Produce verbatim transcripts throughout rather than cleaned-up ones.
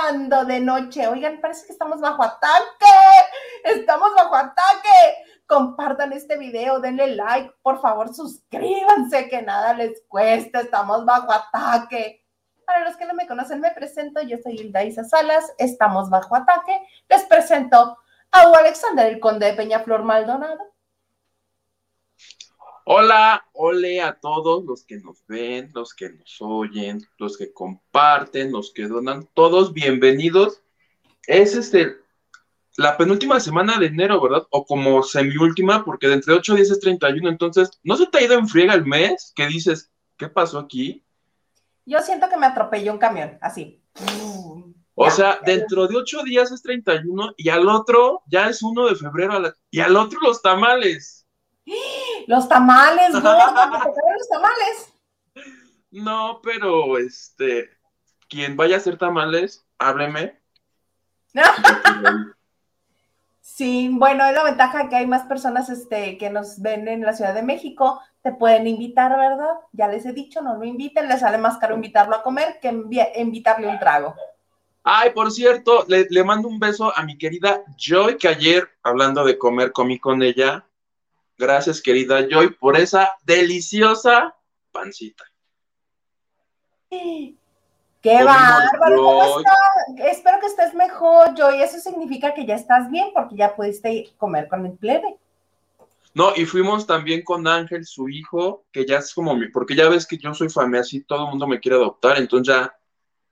cuando de noche, oigan, parece que estamos bajo ataque, estamos bajo ataque, compartan este video, denle like, por favor, suscríbanse, que nada les cuesta, estamos bajo ataque. Para los que no me conocen, me presento, yo soy Hilda Isa Salas, estamos bajo ataque, les presento a Hugo Alexander, el conde de Peñaflor Maldonado. Hola, ole a todos los que nos ven, los que nos oyen, los que comparten, los que donan, todos bienvenidos. Es este la penúltima semana de enero, ¿verdad? O como semiúltima, porque de entre ocho y diez es treinta y uno, entonces, ¿no se te ha ido en friega el mes? ¿Qué dices? ¿Qué pasó aquí? Yo siento que me atropelló un camión, así. O sea, dentro de ocho días es treinta y uno y al otro ya es primero de febrero a la... y al otro los tamales. Los tamales, gordo, los tamales. No, pero este, quien vaya a hacer tamales, hábleme. Sí, bueno, es la ventaja que hay más personas este, que nos ven en la Ciudad de México, te pueden invitar, ¿verdad? Ya les he dicho, no lo inviten, les sale más caro invitarlo a comer que envi- invitarle un trago. Ay, por cierto, le, le mando un beso a mi querida Joy, que ayer, hablando de comer, comí con ella. Gracias, querida Joy, por esa deliciosa pancita. ¡Qué Comimos bárbaro! Joy. ¿Cómo estás? Espero que estés mejor, Joy. Eso significa que ya estás bien, porque ya pudiste comer con el plebe. No, y fuimos también con Ángel, su hijo, que ya es como mi... Porque ya ves que yo soy familia, así todo el mundo me quiere adoptar. Entonces ya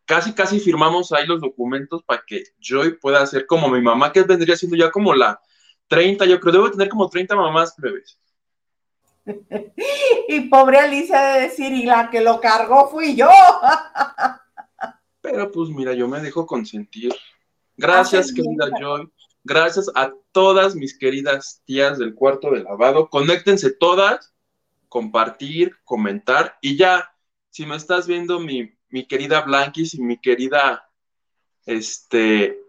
casi, casi firmamos ahí los documentos para que Joy pueda hacer como mi mamá, que vendría siendo ya como la... treinta, yo creo, debo tener como treinta mamás plebes. Y pobre Alicia de decir, y la que lo cargó fui yo. Pero pues mira, yo me dejo consentir. Gracias, querida Joy. Gracias a todas mis queridas tías del cuarto de lavado. Conéctense todas, compartir, comentar. Y ya, si me estás viendo, mi, mi querida Blanquis y mi querida, este...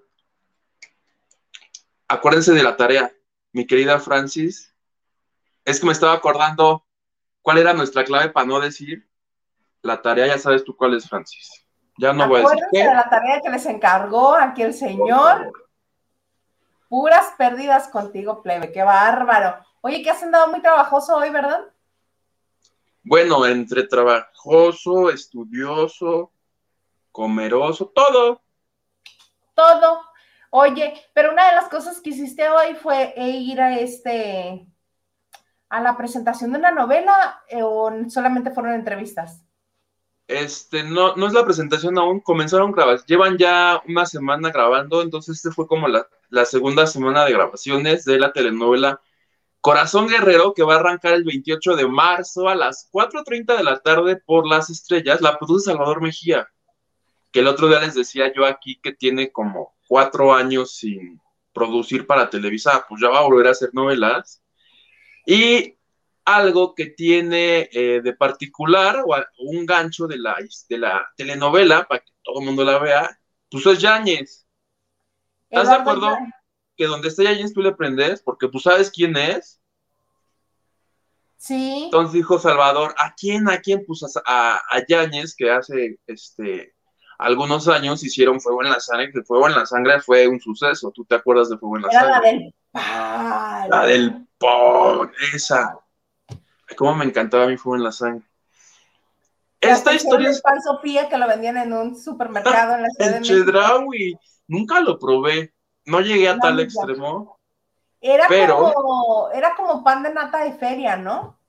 acuérdense de la tarea, mi querida Francis. Es que me estaba acordando cuál era nuestra clave para no decir la tarea. Ya sabes tú cuál es, Francis. Ya no voy a decir. Acuérdense de la tarea que les encargó aquí el señor. Puras pérdidas contigo, plebe. Qué bárbaro. Oye, que has andado muy trabajoso hoy, ¿verdad? Bueno, entre trabajoso, estudioso, comeroso, todo. Todo. Oye, pero una de las cosas que hiciste hoy fue ir a este a la presentación de una novela, eh, o solamente fueron entrevistas. Este, no, no es la presentación aún, comenzaron grabar, llevan ya una semana grabando, entonces este fue como la, la segunda semana de grabaciones de la telenovela Corazón Guerrero, que va a arrancar el veintiocho de marzo a las cuatro treinta de la tarde por Las Estrellas, la produce Salvador Mejía, que el otro día les decía yo aquí que tiene como cuatro años sin producir para Televisa, pues ya va a volver a hacer novelas. Y algo que tiene eh, de particular, o un gancho de la, de la telenovela, para que todo el mundo la vea, pues es Yáñez. ¿Estás de acuerdo? Yáñez. Que donde esté Yáñez tú le prendes, porque pues sabes quién es. Sí. Entonces dijo Salvador, ¿a quién, a quién? Pues a, a Yáñez, que hace este... algunos años hicieron Fuego en la Sangre, que Fuego en la Sangre fue un suceso. ¿Tú te acuerdas de Fuego en la Era Sangre? La del pal. La del pal, esa. Cómo me encantaba mi Fuego en la Sangre. La Esta historia es... Frida Sofía, que lo vendían en un supermercado en la Ciudad de México. El Chedraui, nunca lo probé. No llegué a la tal vida. Extremo. Era, pero... como, era como pan de nata de feria, ¿no?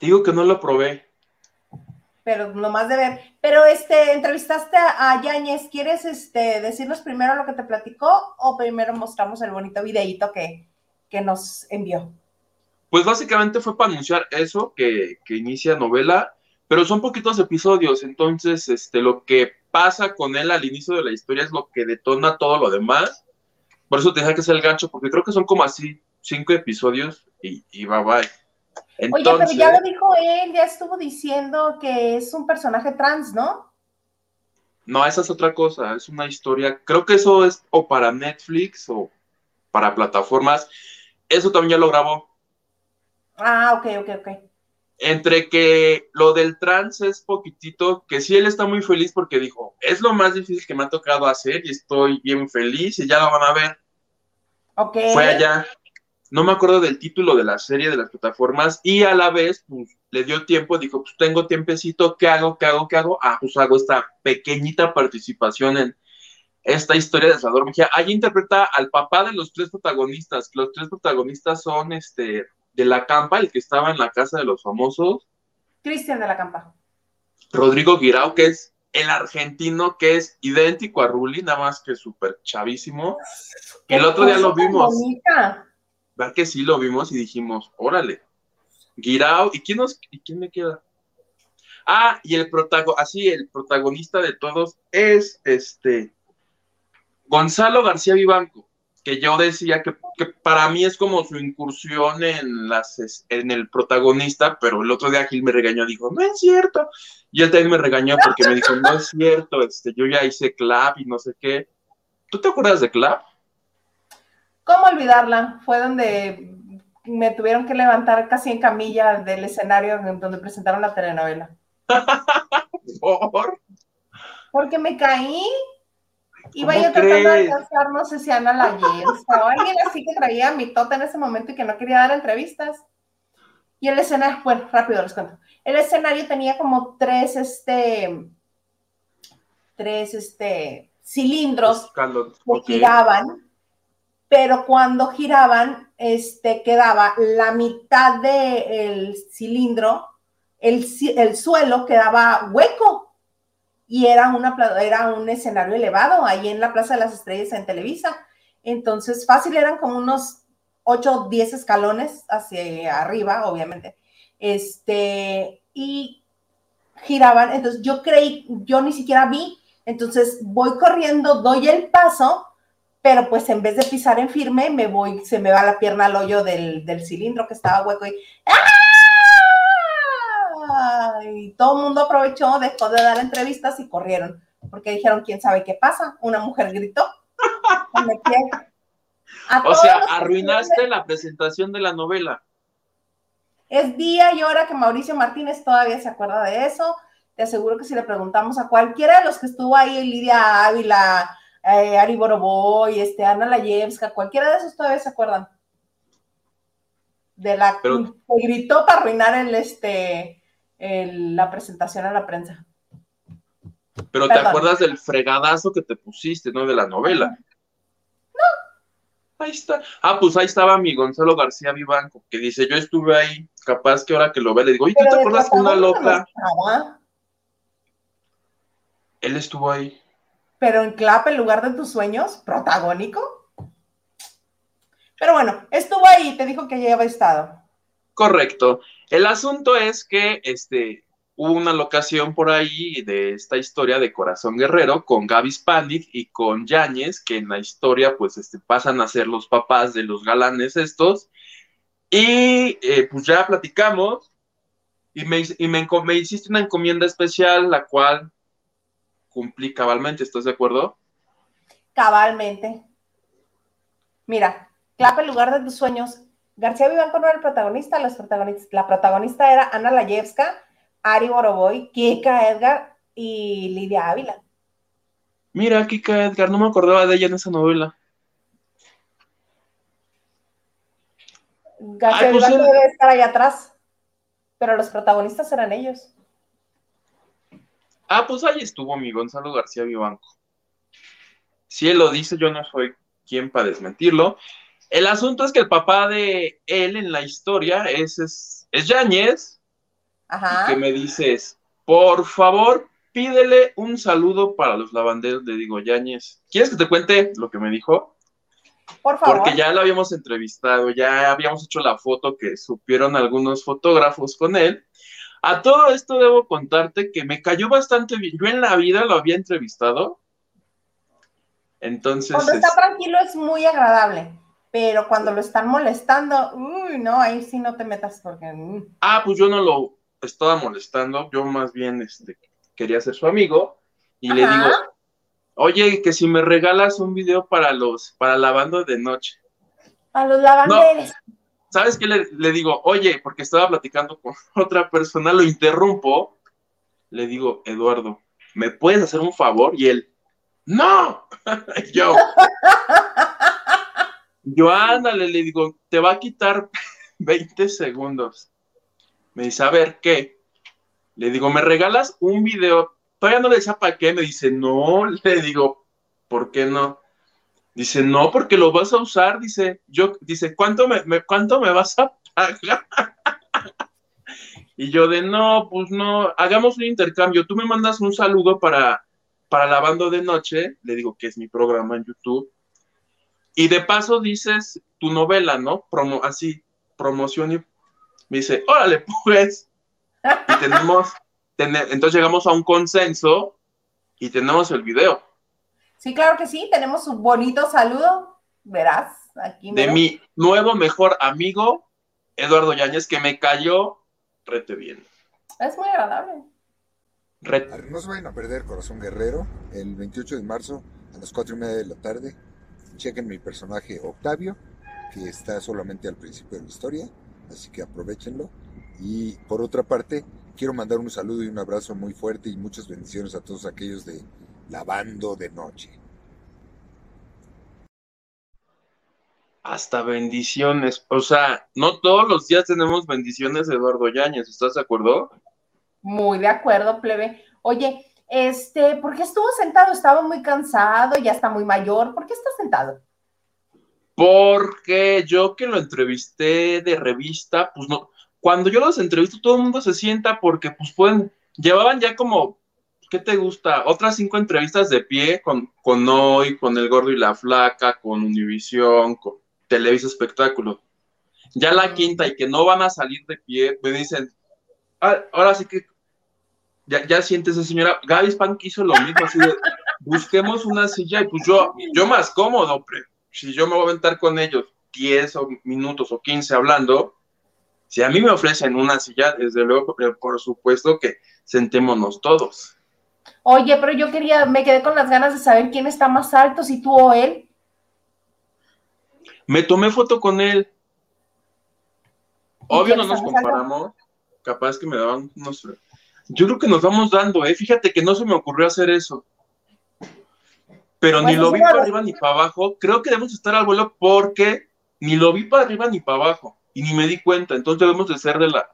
Digo que no lo probé. Pero nomás de ver. Pero este, entrevistaste a Yáñez. ¿Quieres este, decirnos primero lo que te platicó o primero mostramos el bonito videíto que, que nos envió? Pues básicamente fue para anunciar eso, que, que inicia novela, pero son poquitos episodios, entonces este, lo que pasa con él al inicio de la historia es lo que detona todo lo demás. Por eso tenía que ser el gancho, porque creo que son como así cinco episodios y, y bye bye. Entonces, oye, pero ya lo dijo él, ya estuvo diciendo que es un personaje trans, ¿no? No, esa es otra cosa, es una historia, creo que eso es o para Netflix o para plataformas, eso también ya lo grabó. Ah, ok, ok, ok. entre que lo del trans es poquitito, que sí, él está muy feliz porque dijo, es lo más difícil que me ha tocado hacer y estoy bien feliz y ya lo van a ver. Ok. Fue allá. No me acuerdo del título de la serie de las plataformas y a la vez, pues, le dio tiempo, dijo, pues, tengo tiempecito, ¿qué hago, qué hago, qué hago? Ah, pues, hago esta pequeñita participación en esta historia de Salvador Mejía. Ahí interpreta al papá de los tres protagonistas. Los tres protagonistas son, este, de la Campa, el que estaba en la Casa de los Famosos. Cristian de la Campa. Rodrigo Guirao, que es el argentino, que es idéntico a Rulli, nada más que súper chavísimo. El otro día lo vimos. Bonita. ¿Verdad que sí lo vimos y dijimos, órale, Guirao, ¿y quién, nos, ¿y quién me queda? Ah, y el protagonista, así, el protagonista de todos es, este, Gonzalo García Vivanco, que yo decía que, que para mí es como su incursión en, las, en el protagonista, pero el otro día Gil me regañó, dijo, no es cierto, y él también me regañó porque me dijo, no es cierto, este, yo ya hice Clap y no sé qué. ¿Tú te acuerdas de Clap? ¿Cómo olvidarla? Fue donde me tuvieron que levantar casi en camilla del escenario donde presentaron la telenovela. ¿Por? Porque me caí. Iba yo tratando de alcanzar, no sé si Ana Laguerre o alguien así que traía mi tota en ese momento y que no quería dar entrevistas. Y el escenario, bueno, rápido les cuento. El escenario tenía como tres, este, tres, este, cilindros que giraban. Pero cuando giraban, este, quedaba la mitad del cilindro, el, el suelo quedaba hueco y era, una, era un escenario elevado ahí en la Plaza de las Estrellas en Televisa. Entonces, fácil, eran como unos ocho o diez escalones hacia arriba, obviamente, este, y giraban. Entonces, yo creí, yo ni siquiera vi, entonces voy corriendo, doy el paso, pero pues en vez de pisar en firme, me voy, se me va la pierna al hoyo del, del cilindro que estaba hueco y ¡ah! Y todo el mundo aprovechó, dejó de dar entrevistas y corrieron, porque dijeron, ¿quién sabe qué pasa? Una mujer gritó. O sea, arruinaste de... la presentación de la novela. Es día y hora que Mauricio Martínez todavía se acuerda de eso. Te aseguro que si le preguntamos a cualquiera de los que estuvo ahí, Lidia Ávila, Eh, Ari Boroboy, este, Ana Layevska, cualquiera de esos todavía se acuerdan de la Pero, que gritó para arruinar el, este, el, la presentación a la prensa. Pero Perdón. Te acuerdas del fregadazo que te pusiste, ¿no? De la novela. No. Ahí está. Ah, pues ahí estaba mi Gonzalo García Vivanco, que dice, yo estuve ahí, capaz que ahora que lo ve le digo, oye, ¿tú te acuerdas que una loca? No, él estuvo ahí. Pero en Clap, el lugar de tus sueños, protagónico. Pero bueno, estuvo ahí, te dijo que ya había estado. Correcto. El asunto es que este, hubo una locación por ahí de esta historia de Corazón Guerrero con Gaby Spanic y con Yáñez, que en la historia pues este, pasan a ser los papás de los galanes estos. Y eh, pues ya platicamos y, me, y me, me hiciste una encomienda especial, la cual... cumplí cabalmente, ¿estás de acuerdo? Cabalmente. Mira, Clap, el lugar de tus sueños. García Vivanco no era el protagonista, los protagonistas, la protagonista era Ana Layevska, Ari Boroboy, Kika Edgar y Lidia Ávila. Mira, Kika Edgar, no me acordaba de ella en esa novela. García Ay, pues Vivanco era... debe estar allá atrás, pero los protagonistas eran ellos. Ah, pues ahí estuvo mi Gonzalo García Vivanco. Si él lo dice, yo no soy quien para desmentirlo. El asunto es que el papá de él en la historia es, es, es Yáñez. Ajá. Y que me dices, por favor, pídele un saludo para los lavanderos. Le digo, Yáñez, ¿quieres que te cuente lo que me dijo? Por favor. Porque ya lo habíamos entrevistado, ya habíamos hecho la foto que supieron algunos fotógrafos con él. A todo esto debo contarte que me cayó bastante bien. Yo en la vida lo había entrevistado. Entonces... Cuando está es... tranquilo es muy agradable, pero cuando lo están molestando, uy, no, ahí sí no te metas porque... Ah, pues yo no lo estaba molestando, yo más bien este, quería ser su amigo y Ajá. le digo, oye, que si me regalas un video para los, para lavando de noche. A los lavanderos. No. ¿sabes qué? Le, le digo, oye, porque estaba platicando con otra persona, lo interrumpo, le digo, Eduardo, ¿me puedes hacer un favor? Y él, ¡no! yo, yo, ándale, le digo, te va a quitar veinte segundos. Me dice, a ver, ¿qué? Le digo, ¿me regalas un video? Todavía no le decía para qué, me dice, no, le digo, ¿por qué no? Dice, no, porque lo vas a usar, dice, yo, dice, ¿cuánto me, me, cuánto me vas a pagar? Y yo de, no, pues no, hagamos un intercambio, tú me mandas un saludo para, para la banda de noche, le digo que es mi programa en YouTube, y de paso dices tu novela, ¿no? Promo, así, promoción, y me dice, órale, pues, y tenemos... Entonces llegamos a un consenso y tenemos el video. Sí, claro que sí, tenemos un bonito saludo, verás, aquí. De mi nuevo mejor amigo, Eduardo Yáñez, que me cayó rete bien. Es muy agradable. Rete. No se vayan a perder Corazón Guerrero, el veintiocho de marzo a las cuatro y media de la tarde. Chequen mi personaje Octavio, que está solamente al principio de la historia, así que aprovechenlo. Y por otra parte... Quiero mandar un saludo y un abrazo muy fuerte y muchas bendiciones a todos aquellos de Lavando de Noche. Hasta bendiciones. O sea, no todos los días tenemos bendiciones, Eduardo Yáñez. ¿Estás de acuerdo? Muy de acuerdo, plebe. Oye, este, ¿por qué estuvo sentado? Estaba muy cansado, ya está muy mayor. ¿Por qué está sentado? Porque yo que lo entrevisté de revista, pues no... Cuando yo los entrevisto, todo el mundo se sienta porque, pues, pueden... Llevaban ya como, ¿qué te gusta? Otras cinco entrevistas de pie con, con Hoy, con El Gordo y la Flaca, con Univisión, con Televisa Espectáculo. Ya la quinta y que no van a salir de pie, me dicen, ah, ahora sí que... Ya, ya siéntese, señora. Gaby Spanic hizo lo mismo, así de, busquemos una silla y pues yo, yo más cómodo, pero si yo me voy a aventar con ellos diez minutos o quince hablando... Si a mí me ofrecen una silla, desde luego, por supuesto que sentémonos todos. Oye, pero yo quería, me quedé con las ganas de saber quién está más alto, si tú o él. Me tomé foto con él. Obvio no nos comparamos, alto? Capaz que me daban unos... Yo creo que nos vamos dando, ¿eh? Fíjate que no se me ocurrió hacer eso. Pero bueno, ni lo vi para arriba ni para abajo. Creo que debemos estar al vuelo porque ni lo vi para arriba ni para abajo. Y ni me di cuenta, entonces debemos de ser de la...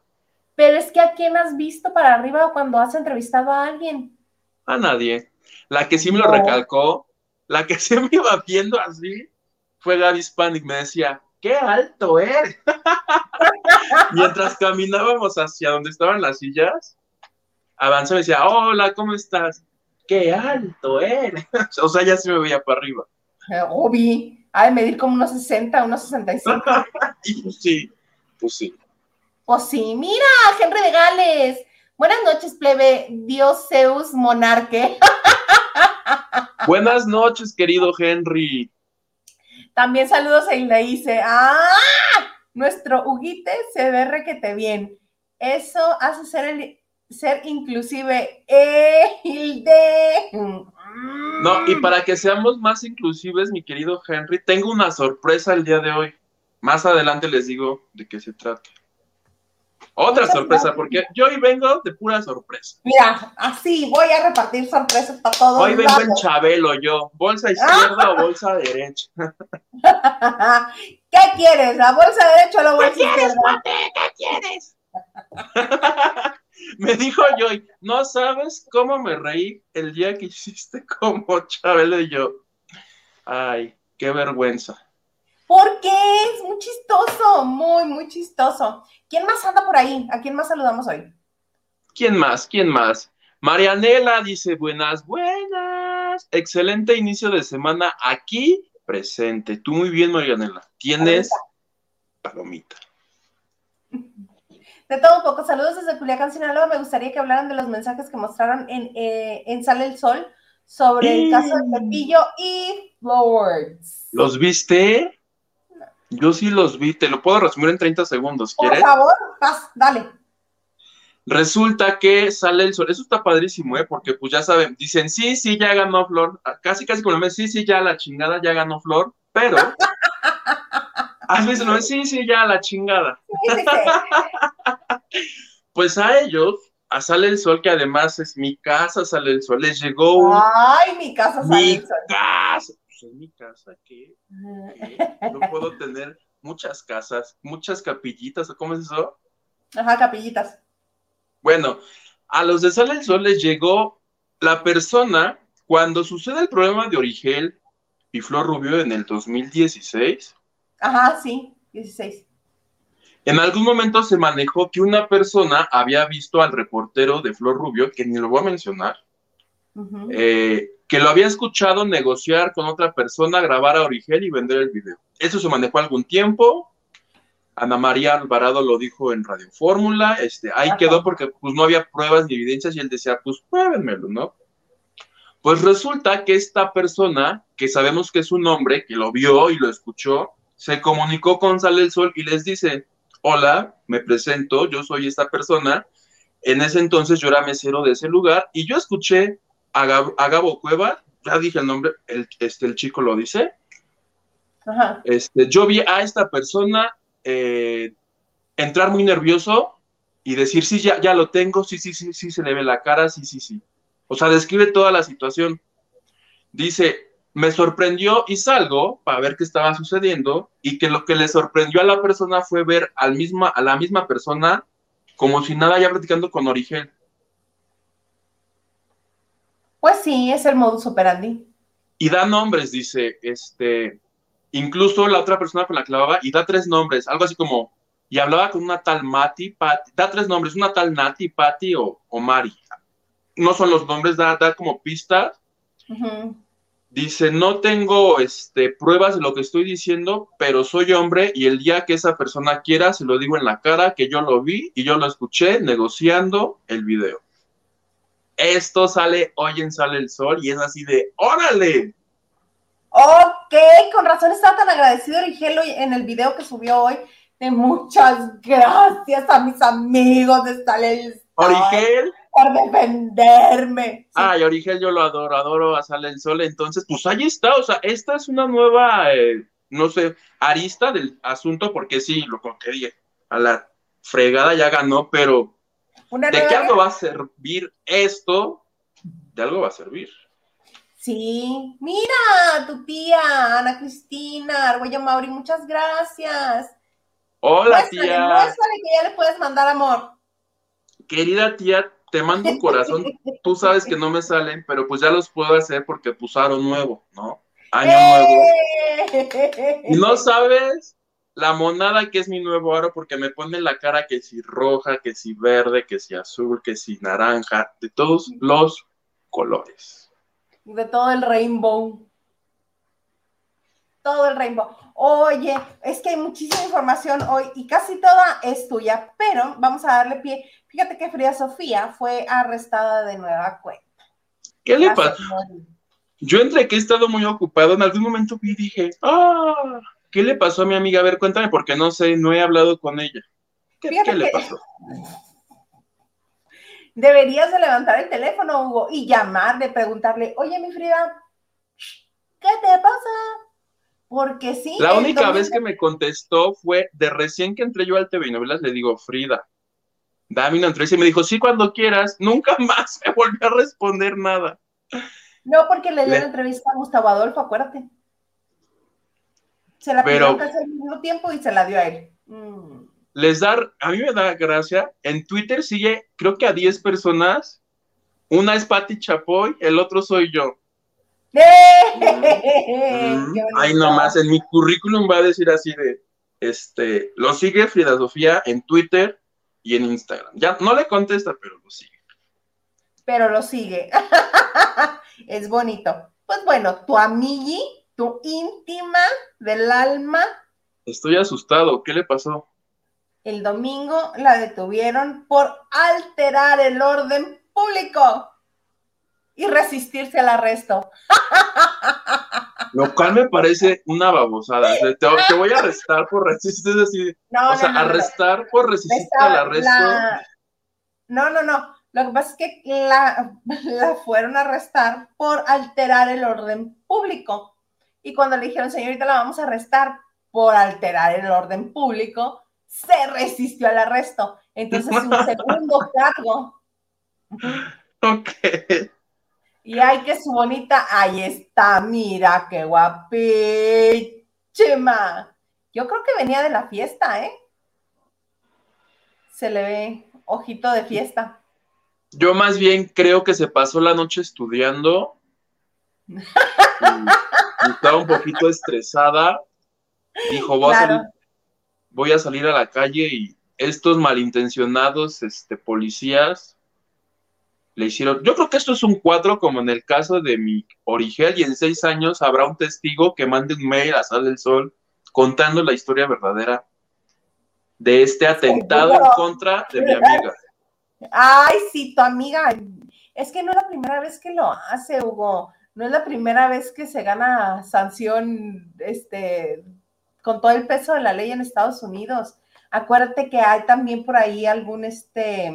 Pero es que ¿a quién has visto para arriba cuando has entrevistado a alguien? A nadie. La que sí me no. lo recalcó, la que sí me iba viendo así, fue Gaby Spanic, me decía, ¡qué alto eres! Mientras caminábamos hacia donde estaban las sillas, avanzó y decía, hola, ¿cómo estás? ¡Qué alto eres! O sea, ya sí me veía para arriba. Obi. Ha de medir como unos sesenta, unos sesenta y cinco. Pues sí, pues sí. Pues sí, mira, Henry de Gales. Buenas noches, plebe, Dios Zeus monarque. Buenas noches, querido Henry. También saludos a Hilda Isa. ¡Ah! Nuestro Huguite se ve requete bien. Eso hace ser, el, ser inclusive. ¡Eh, Hilde! No, y para que seamos más inclusives, mi querido Henry, tengo una sorpresa el día de hoy. Más adelante les digo de qué se trata. Otra sorpresa, porque yo hoy vengo de pura sorpresa. Mira, así voy a repartir sorpresas para todos. Hoy vengo en Chabelo yo, bolsa izquierda o bolsa derecha. ¿Qué quieres, la bolsa derecha o la bolsa izquierda? Mate, ¿qué quieres? Me dijo Joy, no sabes cómo me reí el día que hiciste como Chabelo y yo. Ay, qué vergüenza. ¿Por qué? Es muy chistoso, muy, muy chistoso. ¿Quién más anda por ahí? ¿A quién más saludamos hoy? ¿Quién más? ¿Quién más? Marianela dice, buenas, buenas. Excelente inicio de semana aquí presente. Tú muy bien, Marianela. Tienes palomita. palomita. De todo un poco, saludos desde Culiacán, Sinaloa. Me gustaría que hablaran de los mensajes que mostraron en, eh, en Sale el Sol sobre y... el caso de Pepillo y Lords. ¿Los viste? No. Yo sí los vi. Te lo puedo resumir en treinta segundos, ¿quieres? Por favor, vas, dale. Resulta que Sale el Sol. Eso está padrísimo, ¿eh? Porque pues ya saben, dicen, sí, sí, ya ganó Flor. Casi, casi con el mes, sí, sí, ya la chingada, ya ganó Flor. Pero ¿Has visto? No, sí, sí, ya, la chingada. Sí, sí, sí. Pues a ellos, a Sale el Sol, que además es mi casa, Sale el Sol, les llegó un... ¡Ay, mi casa, Sale mi el Sol! Casa. Pues en mi casa, ¿qué? ¿Qué? No puedo tener muchas casas, muchas capillitas, ¿cómo es eso? Ajá, capillitas. Bueno, a los de Sale el Sol les llegó la persona, cuando sucede el problema de Origel y Flor Rubio en el dos mil dieciséis... Ajá, sí, dieciséis. En algún momento se manejó que una persona había visto al reportero de Flor Rubio, que ni lo voy a mencionar, uh-huh. eh, que lo había escuchado negociar con otra persona, grabar a Origel y vender el video. Eso se manejó algún tiempo. Ana María Alvarado lo dijo en Radio Fórmula. Este, ahí Ajá. quedó porque pues, no había pruebas ni evidencias y él decía, pues pruébenmelo, ¿no? Pues resulta que esta persona, que sabemos que es un hombre, que lo vio y lo escuchó, se comunicó con Sale el Sol y les dice, hola, me presento, yo soy esta persona. En ese entonces yo era mesero de ese lugar y yo escuché a, Gab- a Gabo Cueva, ya dije el nombre, el, este, el chico lo dice. Ajá. Este, yo vi a esta persona eh, entrar muy nervioso y decir, sí, ya, ya lo tengo, sí, sí, sí, sí, se le ve la cara, sí, sí, sí. O sea, describe toda la situación. Dice... Me sorprendió y salgo para ver qué estaba sucediendo y que lo que le sorprendió a la persona fue ver al misma, a la misma persona como si nada, ya platicando con Origel. Pues sí, es el modus operandi. Y da nombres, dice, este, incluso la otra persona con la clavaba y da tres nombres, algo así como, y hablaba con una tal Mati, Pati, da tres nombres, una tal Nati, Pati o, o Mari. No son los nombres, da, da como pistas. Uh-huh. Dice, no tengo este, pruebas de lo que estoy diciendo, pero soy hombre y el día que esa persona quiera, se lo digo en la cara, que yo lo vi y yo lo escuché negociando el video. Esto sale, hoy en Sale el Sol y es así de, ¡órale! Ok, con razón estaba tan agradecido Origel en el video que subió hoy. De muchas gracias a mis amigos de Sale el Sol. Origel. Por defenderme. Sí. Ay, Origel, yo lo adoro, adoro a Sale el Sol. Entonces, pues ahí está, o sea, esta es una nueva, eh, no sé, arista del asunto, porque sí, lo que a la fregada ya ganó, pero una ¿de qué algo va a servir esto? De algo va a servir. Sí, mira, tu tía, Ana Cristina, Argüello Mauri, muchas gracias. Hola, muéstrale, tía. Muéstrale que ya le puedes mandar amor. Querida tía, te mando un corazón, tú sabes que no me salen, pero pues ya los puedo hacer porque pusieron nuevo, ¿no? Año ¡Eh! nuevo. Y no sabes la monada que es mi nuevo aro porque me pone la cara que si roja, que si verde, que si azul, que si naranja, de todos los colores. De todo el rainbow. Todo el rainbow. Oye, es que hay muchísima información hoy y casi toda es tuya, pero vamos a darle pie. Fíjate que Frida Sofía fue arrestada de nueva cuenta. ¿Qué le pasa? Yo entre que he estado muy ocupado, en algún momento vi y dije, ah, ¿qué le pasó a mi amiga? A ver, cuéntame, porque no sé, no he hablado con ella. ¿Qué, ¿qué le pasó? Deberías de levantar el teléfono, Hugo, y llamarle, preguntarle, oye, mi Frida, ¿qué te pasa? Porque sí. La única domingo... vez que me contestó fue de recién que entré yo al T V Novelas, le digo, Frida, dame una entrevista. Y me dijo, sí, cuando quieras. Nunca más me volvió a responder nada. No, porque le dio la entrevista a Gustavo Adolfo, acuérdate. Se la pidió casi al mismo tiempo y se la dio a él. Mm. Les da, a mí me da gracia. En Twitter sigue, creo que a diez personas. Una es Pati Chapoy, el otro soy yo. Mm. Ahí nomás, en mi currículum va a decir así de, este, lo sigue Frida Sofía en Twitter y en Instagram. Ya no le contesta, pero lo sigue. Pero lo sigue. Es bonito. Pues bueno, tu amigui, tu íntima del alma. Estoy asustado. ¿Qué le pasó? El domingo la detuvieron por alterar el orden público y resistirse al arresto. Lo cual me parece una babosada. O sea, te, te voy a arrestar por resistirse así. No, o sea, no, no, arrestar no, no. por resistirse al arresto. La... No, no, no. Lo que pasa es que la, la fueron a arrestar por alterar el orden público. Y cuando le dijeron, señorita, la vamos a arrestar por alterar el orden público, se resistió al arresto. Entonces, un segundo cargo. Ok. Y ay, que su bonita, ahí está, mira, qué guapichima. Yo creo que venía de la fiesta, ¿eh? Se le ve ojito de fiesta. Yo más bien creo que se pasó la noche estudiando. Y estaba un poquito estresada. Dijo, voy, claro. a salir, voy a salir a la calle y estos malintencionados este, policías le hicieron... Yo creo que esto es un cuadro como en el caso de mi Origel, y en seis años habrá un testigo que mande un mail a Sale el Sol contando la historia verdadera de este atentado en contra de mi amiga. Ay, sí, tu amiga. Es que no es la primera vez que lo hace, Hugo. No es la primera vez que se gana sanción este, con todo el peso de la ley en Estados Unidos. Acuérdate que hay también por ahí algún... este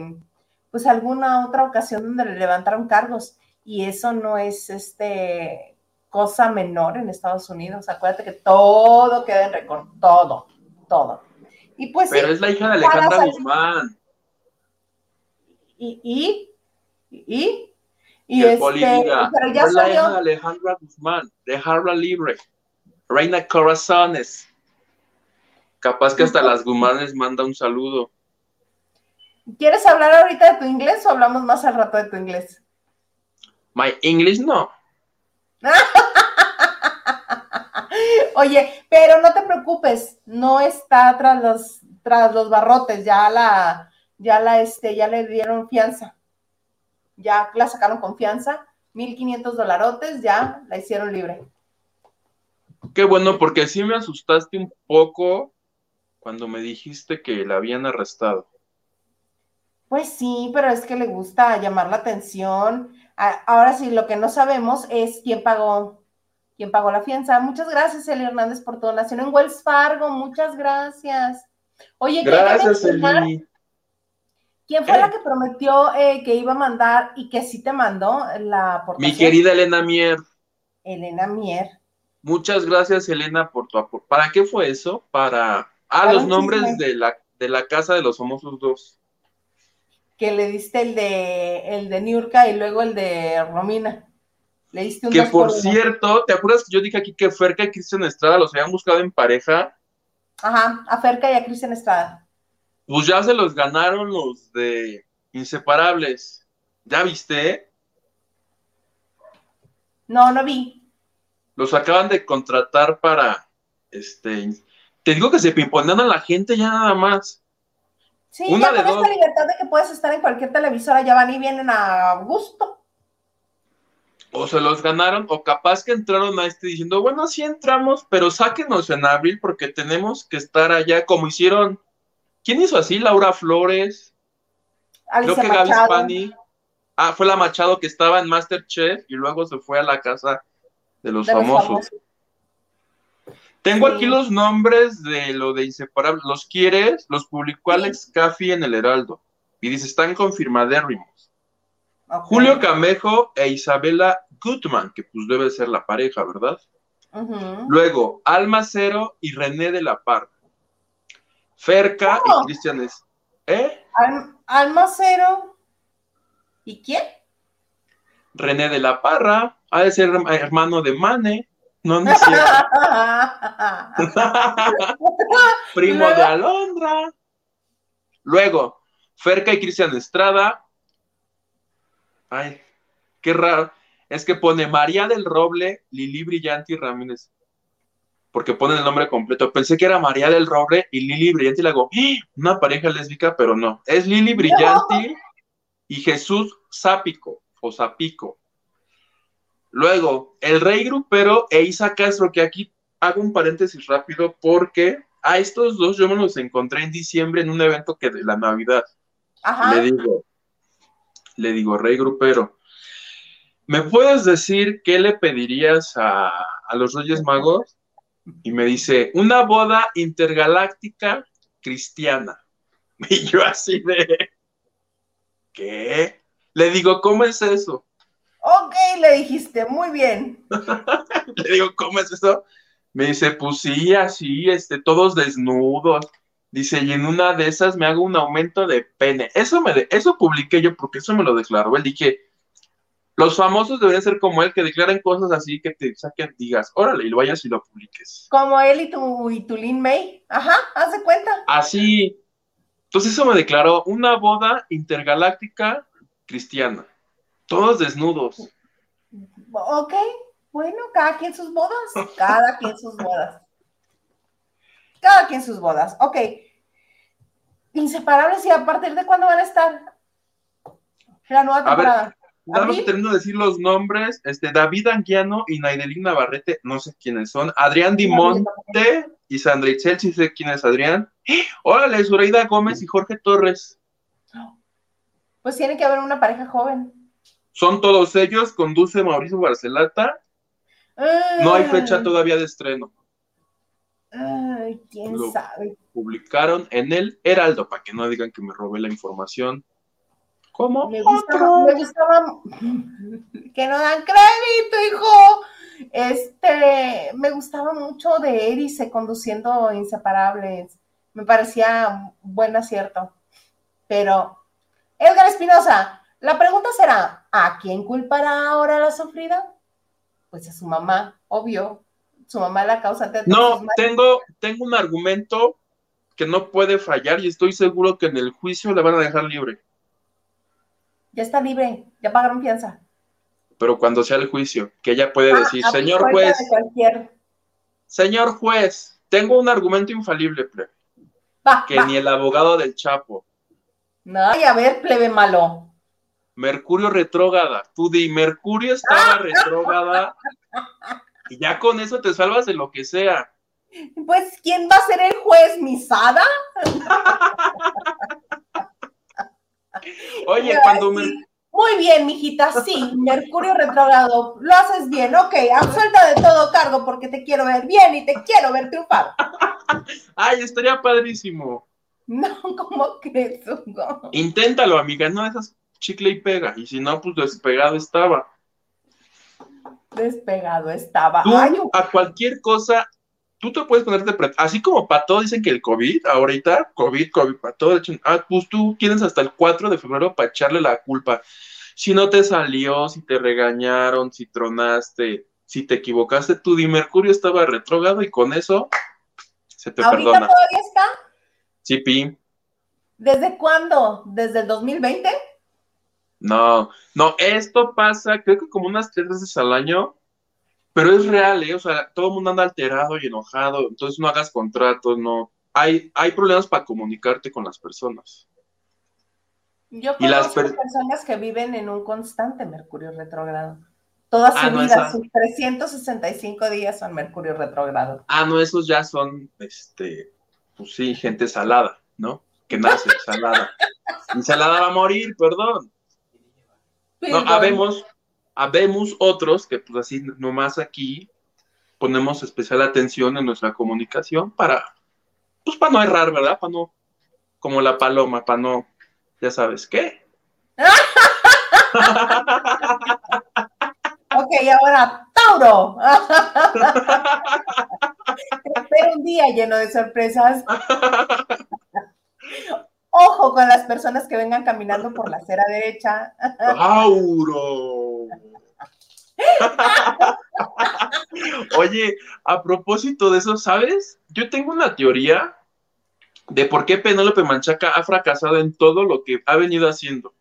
pues alguna otra ocasión donde le levantaron cargos, y eso no es este cosa menor en Estados Unidos. Acuérdate que todo queda en récord, todo, todo. Y pues, pero sí, es la hija de Alejandra Guzmán. Y, y, y, y, y el este, Bolivia, pero ya es la hija de Alejandra Guzmán, dejarla libre, reina corazones. Capaz que hasta las Guzmanes manda un saludo. ¿Quieres hablar ahorita de tu inglés o hablamos más al rato de tu inglés? My English, no. Oye, pero no te preocupes, no está tras los, tras los barrotes, ya la, ya la, este, ya le dieron fianza, ya la sacaron con fianza, mil quinientos dolarotes, ya la hicieron libre. Qué bueno, porque sí me asustaste un poco cuando me dijiste que la habían arrestado. Pues sí, pero es que le gusta llamar la atención. Ahora sí, lo que no sabemos es quién pagó, quién pagó la fianza. Muchas gracias, Eli Hernández, por tu donación en Wells Fargo. Muchas gracias. Oye, gracias, Eli. ¿Quién fue eh. la que prometió eh, que iba a mandar y que sí te mandó la aportación? Mi querida Elena Mier. Elena Mier. Muchas gracias, Elena, por tu aportación. ¿Para qué fue eso? Para ah, Para los nombres de la, de la Casa de los Famosos dos. Que le diste el de el de Niurka y luego el de Romina. Le diste un... Que por, por cierto, ¿te acuerdas que yo dije aquí que Ferca y Cristian Estrada los habían buscado en pareja? Ajá, a Ferca y a Cristian Estrada. Pues ya se los ganaron los de Inseparables. ¿Ya viste? No, no vi. Los acaban de contratar para... este. Te digo que se pimponean a la gente ya nada más. Sí, una ya con esta libertad de que puedes estar en cualquier televisora, ya van y vienen a gusto. O se los ganaron, o capaz que entraron a este diciendo, bueno, sí entramos, pero sáquenos en abril porque tenemos que estar allá, como hicieron. ¿Quién hizo así? Laura Flores, Alicia, creo que Gaby Spanic. Ah, fue la Machado que estaba en MasterChef y luego se fue a la Casa de los de famosos. famosos. Tengo sí. aquí los nombres de lo de Inseparables. ¿Los quieres? Los publicó Alex sí. Caffi en el Heraldo. Y dice, están confirmadérrimos. Okay. Julio Camejo e Isabela Goodman, que pues debe ser la pareja, ¿verdad? Uh-huh. Luego, Alma Cero y René de la Parra. Ferca oh. y Cristian es... ¿Eh? Al- Alma Cero. ¿Y quién? René de la Parra. Ha de ser hermano de Mane. No, no es cierto. Primo Luego. de Alondra. Luego, Ferca y Cristian Estrada. Ay, qué raro. Es que pone María del Roble, Lili Brillante y Ramírez. Porque pone el nombre completo. Pensé que era María del Roble y Lili Brillante. Y le hago, ¡eh! Una pareja lésbica, pero no. Es Lili Brillante no. y Jesús Zapico o Zapico. Luego, el Rey Grupero e Isa Castro, que aquí hago un paréntesis rápido porque a estos dos yo me los encontré en diciembre en un evento que de la Navidad. Ajá. Le digo, le digo, Rey Grupero, ¿me puedes decir qué le pedirías a, a los Reyes Magos? Y me dice, una boda intergaláctica cristiana. Y yo así de, ¿qué? Le digo, ¿cómo es eso? Ok, le dijiste, muy bien. Le digo, ¿cómo es eso? Me dice, pues sí, así, este, todos desnudos. Dice, y en una de esas me hago un aumento de pene. Eso me de, eso publiqué yo porque eso me lo declaró. Él dije, los famosos deberían ser como él, que declaren cosas así, que te saquen, digas, órale, y lo vayas y lo publiques. Como él y tu, y tu Lin May. Ajá, haz de cuenta. Así. Entonces eso me declaró una boda intergaláctica cristiana. Todos desnudos. Ok, bueno, cada quien sus bodas. Cada quien sus bodas. Cada quien sus bodas, ok. Inseparables, ¿y a partir de cuándo van a estar? La nueva temporada. A ver, nada más termino de decir los nombres. Este, David Anguiano y Naidelín Navarrete, no sé quiénes son. Adrián Dimonte y Sandra Itzel, sí sé quién es Adrián. Órale, Zureida Gómez y Jorge Torres. Pues tiene que haber una pareja joven. Son todos ellos, conduce Mauricio Barcelata. Uh... No hay fecha todavía de estreno. Ay, quién lo sabe. Publicaron en el Heraldo, para que no digan que me robé la información. ¿Cómo? Me gustaba, me gustaba que no dan crédito, hijo. Este, me gustaba mucho de Erice conduciendo Inseparables. Me parecía un buen acierto. Pero, Edgar Espinosa, la pregunta será: ¿a quién culpará ahora la sufrida? Pues a su mamá, obvio. Su mamá la causante. No, tengo, tengo un argumento que no puede fallar y estoy seguro que en el juicio la van a dejar libre. Ya está libre, ya pagaron fianza. Pero cuando sea el juicio, que ella puede ah, decir, señor juez, de señor juez, tengo un argumento infalible, plebe, va, que va. Ni el abogado del Chapo. No, y a ver, plebe malo. Mercurio retrógrada, tú di, Mercurio estaba ah, retrógrada. No. Y ya con eso te salvas de lo que sea. Pues, ¿quién va a ser el juez, Misada? Oye, pero cuando... Me... Muy bien, mijita, sí, Mercurio retrógrado, lo haces bien, ok, absuelta de todo cargo porque te quiero ver bien y te quiero ver triunfar. Ay, estaría padrísimo. No, ¿cómo crees? No. Inténtalo, amiga, no, esas chicle y pega, y si no, pues despegado estaba. Despegado estaba. Tú, Ay, yo... a cualquier cosa, tú te puedes ponerte, pre... así como para todo dicen que el COVID, ahorita, COVID, COVID, para todo, ah, pues tú tienes hasta el cuatro de febrero para echarle la culpa. Si no te salió, si te regañaron, si tronaste, si te equivocaste, tú di Mercurio estaba retrógrado y con eso se te ¿Ahorita perdona. ¿Todavía está? Sí, Pi. ¿Desde cuándo? ¿Desde el dos mil veinte? No, no, esto pasa, creo que como unas tres veces al año, pero es real, ¿eh? O sea, todo el mundo anda alterado y enojado, entonces no hagas contratos, no, hay, hay problemas para comunicarte con las personas. Yo conozco las per- personas que viven en un constante Mercurio retrógrado, toda su ah, no, vida, esa... sus trescientos sesenta y cinco días son Mercurio retrógrado. Ah, no, esos ya son, este, pues sí, gente salada, ¿no? Que nace salada. Ensalada va a morir, perdón. No, habemos, habemos otros que pues así nomás aquí ponemos especial atención en nuestra comunicación para, pues para no errar, ¿verdad? Para no, como la paloma, para no, ya sabes qué. Ok, ahora Tauro. Te espero un día lleno de sorpresas. Ojo con las personas que vengan caminando por la acera derecha. ¡Tauro! Oye, a propósito de eso, ¿sabes? Yo tengo una teoría de por qué Penélope Manchaca ha fracasado en todo lo que ha venido haciendo.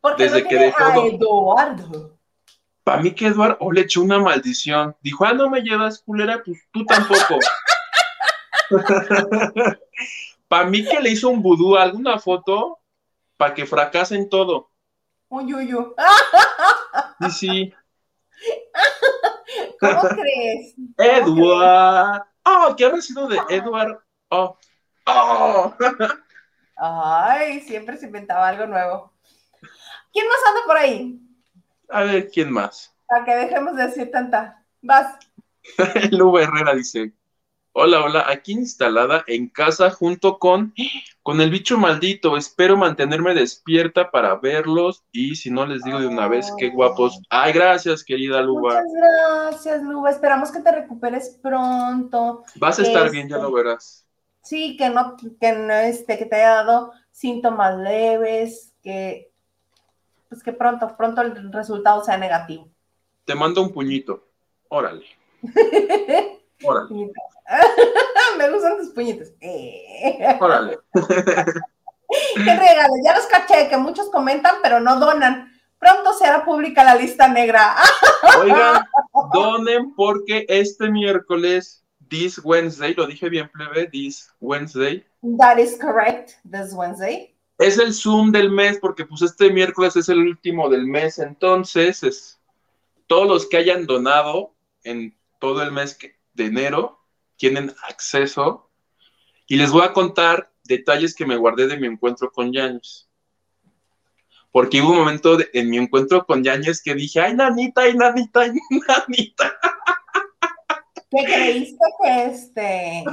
Porque desde no que dejó a Eduardo. Para mí que Eduardo oh, le echó una maldición. Dijo, ah, no me llevas, culera, pues tú tampoco. Para mí que le hizo un vudú alguna foto para que fracasen todo. Uy, uy, uy. Sí, sí. ¿Cómo crees? Edward. Oh, ¿qué habrá sido de Edward? Oh. Oh. Ay, siempre se inventaba algo nuevo. ¿Quién más anda por ahí? A ver, ¿quién más? Para que dejemos de decir tanta. Vas. El Hugo Herrera dice... Hola, hola, aquí instalada en casa junto con, con el bicho maldito. Espero mantenerme despierta para verlos y si no les digo de una vez, qué guapos. Ay, gracias, querida Luba. Muchas gracias, Luba. Esperamos que te recuperes pronto. Vas a estar este, bien, ya lo verás. Sí, que no, que no este, que te haya dado síntomas leves, que pues que pronto, pronto el resultado sea negativo. Te mando un puñito. Órale. Órale. Me gustan tus puñitos. Órale. Qué regalo, ya los caché, que muchos comentan, pero no donan. Pronto se hará pública la lista negra. Oigan, donen porque este miércoles, this Wednesday, lo dije bien plebe, this Wednesday. That is correct, this Wednesday. Es el Zoom del mes, porque pues este miércoles es el último del mes, entonces es todos los que hayan donado en todo el mes que de enero, tienen acceso y les voy a contar detalles que me guardé de mi encuentro con Yáñez, porque hubo un momento de, en mi encuentro con Yáñez que dije, ay nanita, ay nanita, ay nanita. ¿Qué creíste que este?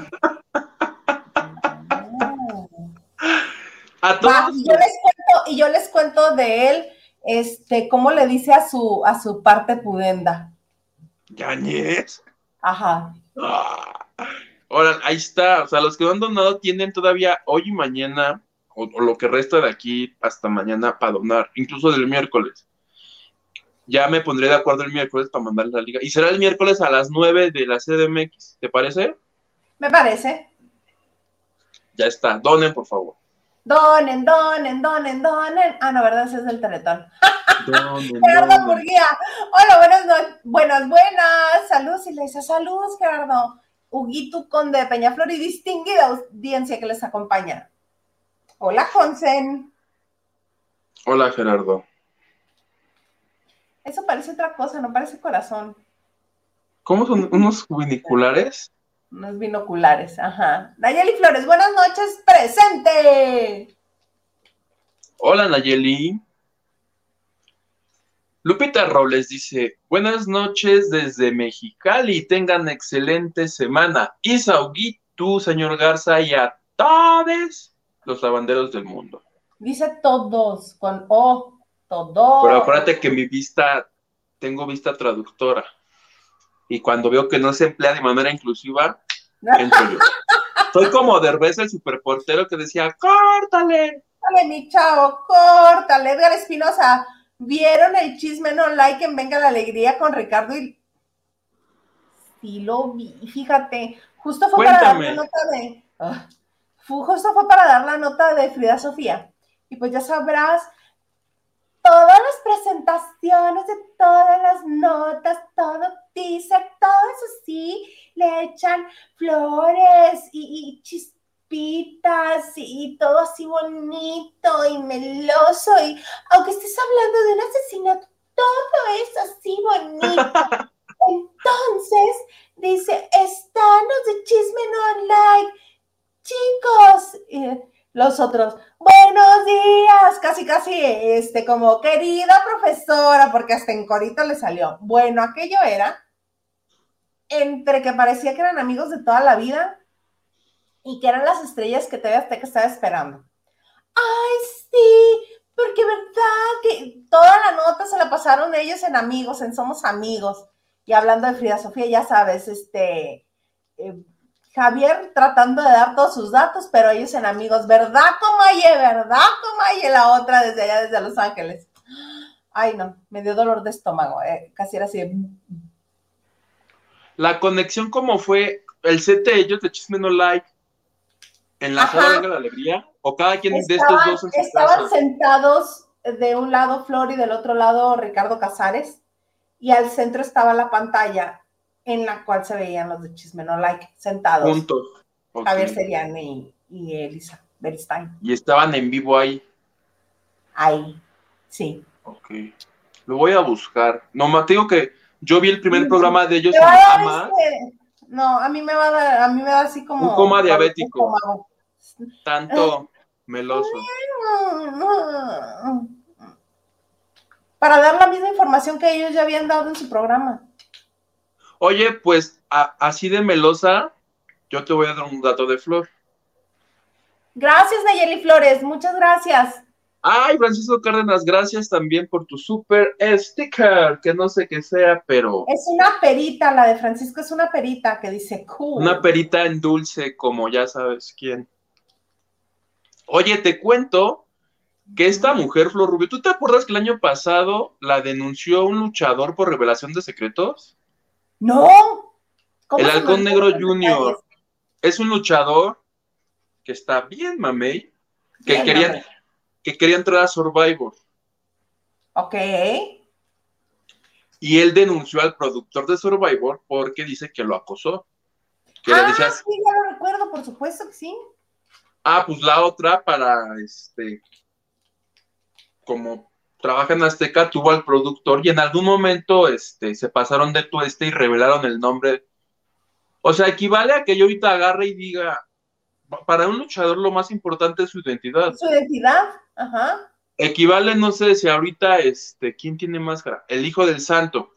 A todos. Va, y, yo les cuento, y yo les cuento de él, este, cómo le dice a su, a su parte pudenda. Yáñez. Ajá. Ah, ahora, ahí está. O sea, los que no han donado tienen todavía hoy y mañana, o, o lo que resta de aquí hasta mañana para donar, incluso del miércoles. Ya me pondré de acuerdo el miércoles para mandar la liga. Y será el miércoles a las nueve de la C D M X, ¿te parece? Me parece. Ya está. Donen, por favor. Donen, donen, donen, donen. Ah, no, ¿verdad? Ese es el Teletón. Donen, Gerardo donen. Murguía. Hola, buenas noches. Buenas, buenas. Saludos. Y le dice saludos, Gerardo. Huguito Conde de Peñaflor y distinguida audiencia que les acompaña. Hola, Jonsen. Hola, Gerardo. Eso parece otra cosa, no parece corazón. ¿Cómo son? ¿Unos viniculares? Unos binoculares, ajá. Nayeli Flores, buenas noches, presente. Hola, Nayeli. Lupita Robles dice, buenas noches desde Mexicali, tengan excelente semana. Isaugui, tú, señor Garza, y a todos los lavanderos del mundo. Dice todos, con O, todos. Pero acuérdate que mi vista, tengo vista traductora. Y cuando veo que no se emplea de manera inclusiva, entro yo. Soy como Derbez, el superportero que decía, ¡córtale! ¡Córtale, mi chavo! ¡Córtale! Edgar Espinosa, ¿vieron el chisme no like en Venga la Alegría con Ricardo? Y sí lo vi, fíjate. Justo fue Cuéntame. para dar la nota de... Uh, justo fue para dar la nota de Frida Sofía. Y pues ya sabrás... Todas las presentaciones de todas las notas, todo teaser, todo eso sí, le echan flores y, y chispitas y, y todo así bonito y meloso. Y aunque estés hablando de un asesinato, todo es así bonito. Entonces, dice, estanos de chisme no like, chicos. Eh, Los otros, buenos días, casi casi este, como querida profesora, porque hasta en corito le salió. Bueno, aquello era, entre que parecía que eran amigos de toda la vida y que eran las estrellas que T V Azteca estaba esperando. Ay, sí, porque verdad que toda la nota se la pasaron ellos en amigos, en somos amigos. Y hablando de Frida Sofía, ya sabes, este... Eh, Javier tratando de dar todos sus datos, pero ellos en amigos, ¿verdad, Comaye? ¿Verdad, Comaye? La otra desde allá, desde Los Ángeles. Ay, no, me dio dolor de estómago, eh. Casi era así. La conexión como fue el set de ellos de Chisme No Like en la sala de la alegría, o cada quien estaban, de estos dos en su Estaban casa? Sentados de un lado Flor y del otro lado Ricardo Casares, y al centro estaba la pantalla en la cual se veían los de Chisme No Like sentados. Juntos. Okay. Javier Serian y, y Elisa Beristain. ¿Y estaban en vivo ahí? Ahí, sí. Ok. Lo voy a buscar. No, Mateo, que yo vi el primer programa de ellos en Ama. Este... No, a mí me va a dar, a mí me da así como... Un coma diabético. Un coma. Tanto meloso. Para dar la misma información que ellos ya habían dado en su programa. Oye, pues, a, así de melosa, Yo te voy a dar un dato de Flor. Gracias, Nayeli Flores, muchas gracias. Ay, Francisco Cárdenas, gracias también por tu super sticker, que no sé qué sea, pero... Es una perita, la de Francisco es una perita que dice cool. Una perita en dulce, como ya sabes quién. Oye, te cuento que esta mujer, Flor Rubio, ¿tú te acuerdas que el año pasado la denunció un luchador por revelación de secretos? ¡No! ¿Cómo el Halcón Negro Junior es un luchador que está bien mamey, que bien, quería... Mamey. Que quería entrar a Survivor. Ok. Y él denunció al productor de Survivor porque dice que lo acosó. Que ah, le decía... sí, ya lo recuerdo, por supuesto que sí. Ah, pues la otra para, este, como trabaja en Azteca, tuvo al productor y en algún momento, este, se pasaron de tueste y revelaron el nombre. O sea, equivale a que yo ahorita agarre y diga... Para un luchador lo más importante es su identidad. Su identidad, ajá. Equivale, no sé si ahorita, este, ¿quién tiene máscara? El hijo del santo,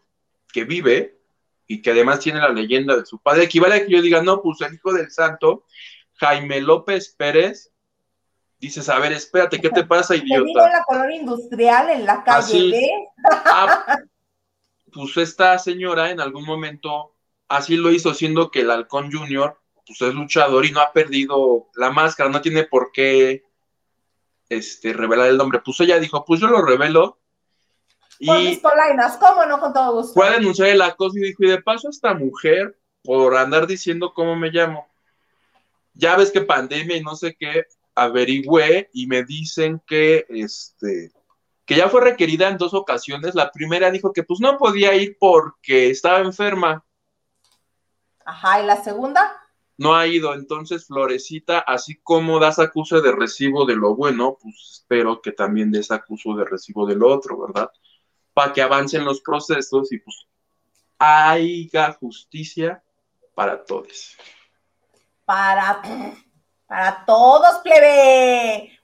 que vive y que además tiene la leyenda de su padre. Equivale a que yo diga, no, pues el hijo del santo, Jaime López Pérez, dices, a ver, espérate, ¿qué te pasa, idiota? Te digo la color industrial en la calle. Así, de... ah, pues esta señora en algún momento así lo hizo, siendo que el Halcón Junior pues es luchador y no ha perdido la máscara, no tiene por qué este, revelar el nombre. Pues ella dijo, pues yo lo revelo. Por y mis polainas, ¿cómo no? Con todo gusto. Fue a denunciar el acoso y dijo, y de paso esta mujer, por andar diciendo cómo me llamo. Ya ves que pandemia y no sé qué, averigüé y me dicen que, este, que ya fue requerida en dos ocasiones. La primera dijo que pues no podía ir porque estaba enferma. Ajá, ¿y la segunda? No ha ido, entonces Florecita, así como das acuso de recibo de lo bueno, pues espero que también des acuso de recibo de lo otro, ¿verdad? Para que avancen los procesos y pues haya justicia para todos. Para, para todos, plebe.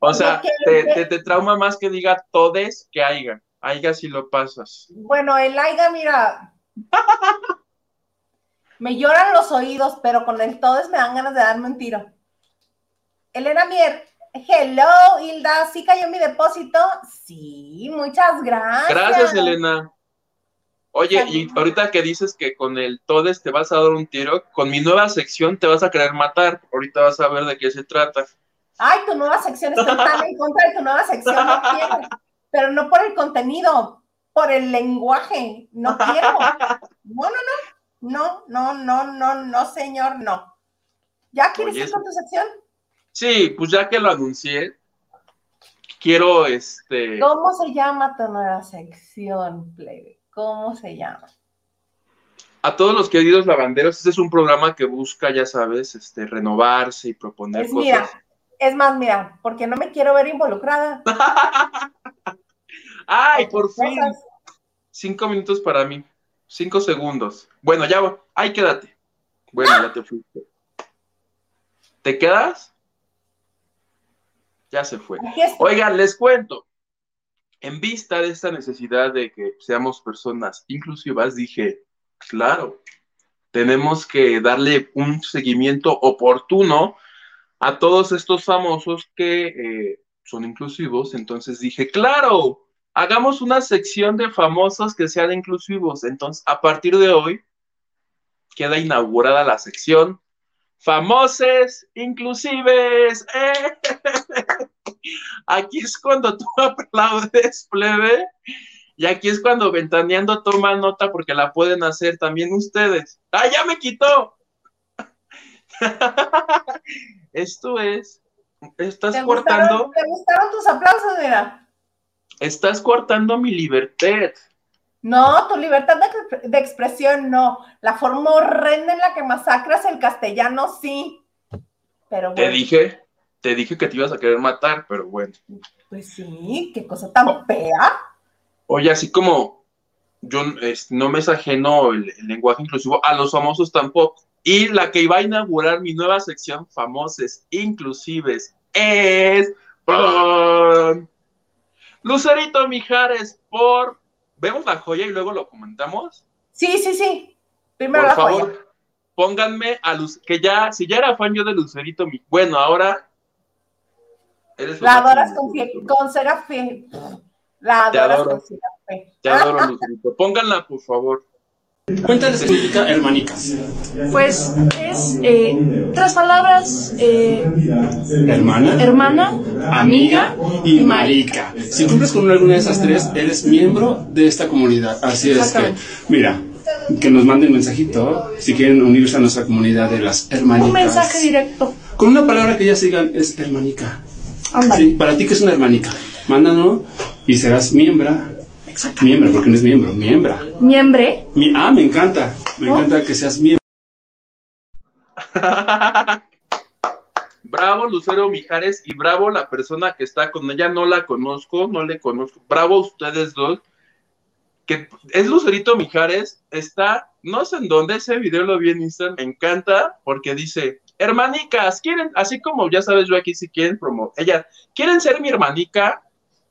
O sea, te, te, te trauma más que diga todes que haya. Haya si lo pasas. Bueno, el haya, mira... Me lloran los oídos, pero con el todes me dan ganas de darme un tiro. Elena Mier, hello, Hilda, ¿sí cayó mi depósito? Sí, muchas gracias. Gracias, Elena. Oye, gracias. Y ahorita que dices que con el todes te vas a dar un tiro, con mi nueva sección te vas a querer matar. Ahorita vas a ver de qué se trata. Ay, tu nueva sección, estoy tan en contra de tu nueva sección, no quiero. Pero no por el contenido, por el lenguaje, no quiero. No, no, no. No, no, no, no, no, señor, no. ¿Ya quieres Oye, ir con tu sección? Sí, pues ya que lo anuncié, quiero este... ¿Cómo se llama tu nueva sección, plebe? ¿Cómo se llama? A todos los queridos lavanderos, este es un programa que busca, ya sabes, este, renovarse y proponer pues cosas. Mira, es más, mira, porque no me quiero ver involucrada. ¡Ay, por fin! Cosas. Cinco minutos para mí. Cinco segundos. Bueno, ya va. Ahí quédate. Bueno, ¡ah! Ya te fuiste. ¿Te quedas? Ya se fue. Oigan, les cuento. En vista de esta necesidad de que seamos personas inclusivas, dije, claro, tenemos que darle un seguimiento oportuno a todos estos famosos que eh, son inclusivos. Entonces dije, claro, hagamos una sección de famosos que sean inclusivos. Entonces, a partir de hoy, queda inaugurada la sección Famosos Inclusives. ¡Eh! Aquí es cuando tú aplaudes, plebe. Y aquí es cuando Ventaneando toma nota porque la pueden hacer también ustedes. ¡Ah, ya me quitó! Esto es... Estás ¿Te cortando... Gustaron, ¿te gustaron tus aplausos, mira? Estás cortando mi libertad. No, tu libertad de, de expresión no. La forma horrenda en la que masacras el castellano, sí. Pero bueno. Te dije, te dije que te ibas a querer matar, pero bueno. Pues sí, qué cosa tan oh. fea. Oye, así como yo es, no me es ajeno el, el lenguaje inclusivo, a los famosos tampoco. Y la que iba a inaugurar mi nueva sección, Famosos Inclusives, es... ¡Bron! Lucerito Mijares por... ¿Vemos la joya y luego lo comentamos? Sí, sí, sí. Primero por la favor, joya. pónganme a Luz, que ya, si ya era fan yo de Lucerito, mi, bueno, ahora... Eres la adoras con, con cera fe. La te adoras adoro. Con cera fe. Te adoro, Lucerito. Pónganla, por favor. Cuéntales tu chica, hermanicas. Pues es eh, tres palabras: eh, hermana, hermana, amiga y marica. Si cumples con alguna de esas tres, eres miembro de esta comunidad. Así es que, mira, que nos manden un mensajito si quieren unirse a nuestra comunidad de las hermanicas. Un mensaje directo. Con una palabra que ya sigan es hermanica. Sí, para ti que es una hermanica, mándanos y serás miembra. Miembro, porque no es miembro, miembra. ¿Miembre? Mi, ah, me encanta. Me ¿Oh? encanta que seas miembro. Bravo, Lucero Mijares, y bravo la persona que está con ella. No la conozco, no le conozco. Bravo ustedes dos. Que es Lucerito Mijares, está, no sé en dónde, ese video lo vi en Instagram. Me encanta porque dice, hermanicas, quieren, así como ya sabes yo aquí si quieren promo, ella, ¿quieren ser mi hermanica?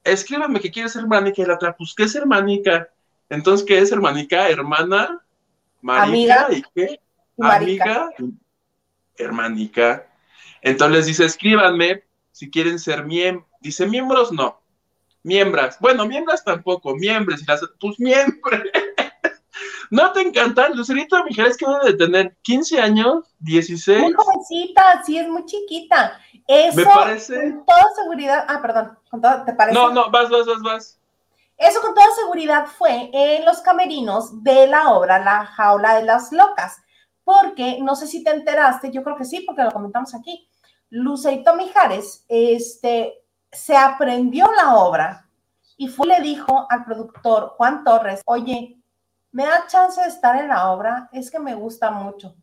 Escríbame que quieres ser hermanica y la otra, pues, ¿qué es hermanica? Entonces, ¿qué es hermanica? Hermana, marica, amiga, ¿y qué? Marica. Amiga, hermanica. Entonces dice, escríbanme si quieren ser miembros. Dice, miembros no, miembras. Bueno, miembras tampoco, miembros. Y las, pues, miembros. ¿No te encanta? Lucerito Mijares, que debe de tener quince años, dieciséis. Muy jovencita, sí, es muy chiquita. Eso, me parece... con toda seguridad... Ah, perdón, con todo, ¿te parece? No, no, vas, vas, vas, vas. Eso con toda seguridad fue en los camerinos de la obra La Jaula de las Locas, porque, no sé si te enteraste, yo creo que sí, porque lo comentamos aquí, Lucerito Mijares este, se aprendió la obra y fue, le dijo al productor Juan Torres, oye, ¿me da chance de estar en la obra? Es que me gusta mucho.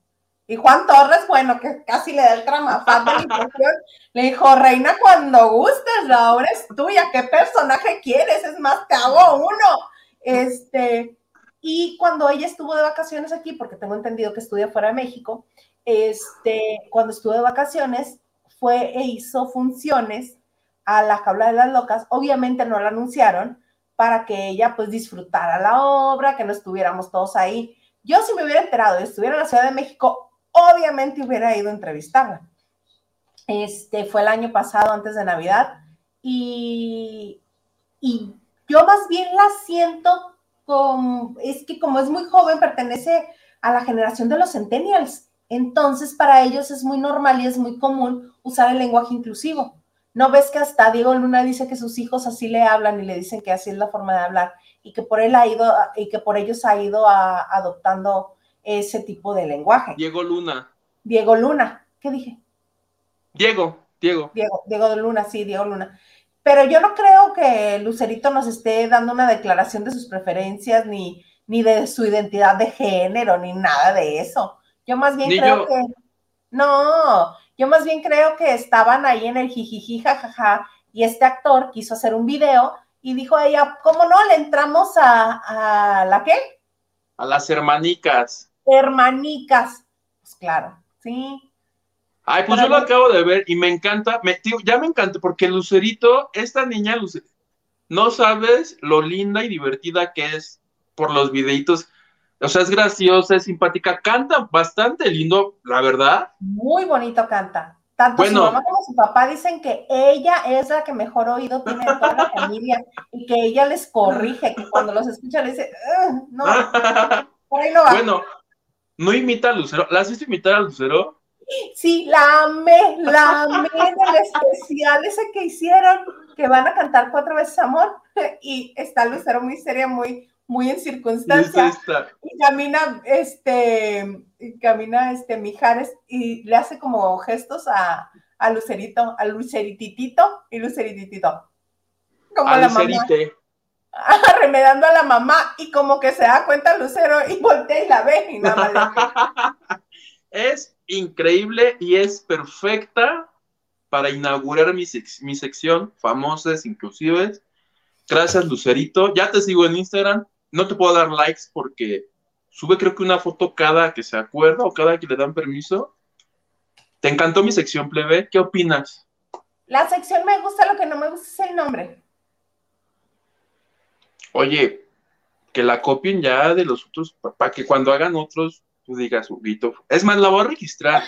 Y Juan Torres, bueno, que casi le da el tramafán de la impresión, le dijo, reina, cuando gustes, la obra es tuya, ¿qué personaje quieres? Es más, te hago uno. Este, y cuando ella estuvo de vacaciones aquí, porque tengo entendido que estudia fuera de México, este, cuando estuvo de vacaciones, fue e hizo funciones a La Jaula de las Locas, obviamente no la anunciaron, para que ella, pues, disfrutara la obra, que no estuviéramos todos ahí. Yo, si me hubiera enterado y estuviera en la Ciudad de México, obviamente hubiera ido a entrevistarla. Este, fue el año pasado, antes de Navidad, y, y yo más bien la siento como, es que como es muy joven, pertenece a la generación de los centennials, entonces para ellos es muy normal y es muy común usar el lenguaje inclusivo. ¿No ves que hasta Diego Luna dice que sus hijos así le hablan y le dicen que así es la forma de hablar y que por él ha ido y que por ellos ha ido a, adoptando ese tipo de lenguaje? Diego Luna. Diego Luna, ¿qué dije? Diego, Diego. Diego, Diego Luna, sí, Diego Luna. Pero yo no creo que Lucerito nos esté dando una declaración de sus preferencias ni, ni de su identidad de género ni nada de eso. Yo más bien ni creo yo... que... No, yo más bien creo que estaban ahí en el jijiji, jajaja, y este actor quiso hacer un video y dijo a ella, ¿cómo no? Le entramos a, a ¿la qué? A las hermanicas. Hermanicas. Pues claro, sí. Ay, pues Para yo mí... lo acabo de ver y me encanta, me, tío, ya me encanta, porque Lucerito, esta niña, Lucerito, no sabes lo linda y divertida que es por los videitos. O sea, es graciosa, es simpática, canta bastante lindo, la verdad. Muy bonito canta. Tanto bueno, su mamá como su papá dicen que ella es la que mejor oído tiene de toda la familia y que ella les corrige, que cuando los escucha le dice, no, por ahí no va. Bueno, no imita a Lucero. ¿La has visto imitar a Lucero? Sí, la amé, la amé en el especial ese que hicieron, que van a cantar cuatro veces amor, y está Lucero muy seria, muy... muy en circunstancia, y camina, este, camina, este, Mijares, y le hace como gestos a, a Lucerito, a Lucerititito, y Lucerititito, como a la Lucerite. Mamá, remedando a la mamá, y como que se da cuenta Lucero, y voltea y la ve, y nada más la ve. Es increíble, y es perfecta para inaugurar mi, sec- mi sección, famosas inclusives. Gracias, Lucerito, ya te sigo en Instagram. No te puedo dar likes porque sube creo que una foto cada que se acuerda o cada que le dan permiso. ¿Te encantó mi sección, plebe? ¿Qué opinas? La sección me gusta, lo que no me gusta es el nombre. Oye, que la copien ya de los otros, para que cuando hagan otros, tú digas, Huguito. Es más, la voy a registrar.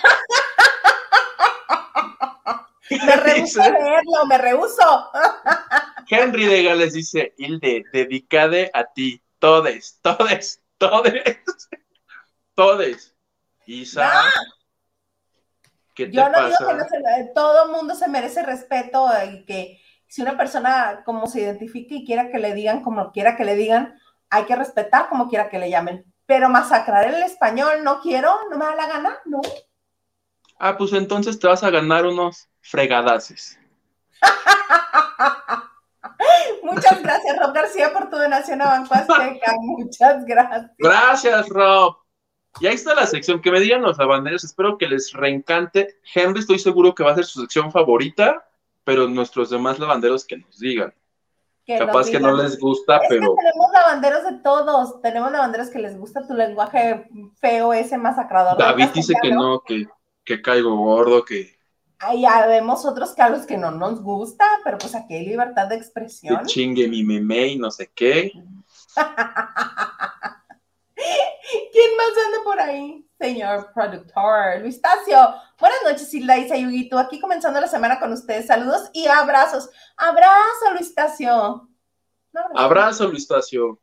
Me rehúso a leerlo, me rehúso. Henry de Gales dice, Hilde, dedicade a ti, todes, todes, todes, todes. Isa, ¿qué te pasa? Yo no digo que no se, todo mundo se merece respeto y que si una persona como se identifique y quiera que le digan como quiera que le digan, hay que respetar como quiera que le llamen. Pero masacrar el español, no quiero, no me da la gana, no. Ah, pues entonces te vas a ganar unos fregadaces. Muchas gracias, Rob García, por tu donación a Banco Azteca. Muchas gracias. Gracias, Rob. Y ahí está la sección. Que me digan los habaneros. Espero que les reencante. Henry, estoy seguro que va a ser su sección favorita, pero nuestros demás lavanderos que nos digan. Que Capaz que no les gusta, es pero... Que tenemos lavanderos de todos, tenemos lavanderos que les gusta tu lenguaje feo, ese masacrador. David dice que no, que, que caigo gordo, que... Ay, ya vemos otros que a los que no nos gusta, pero pues aquí hay libertad de expresión. Que chingue mi meme y no sé qué. ¿Quién más anda por ahí? Señor productor, Luis Tacio. Buenas noches, Hilda Isa y Huguito. Aquí comenzando la semana con ustedes. Saludos y abrazos. Abrazo, Luis Tacio. No, no, no. Abrazo, Luis Tacio.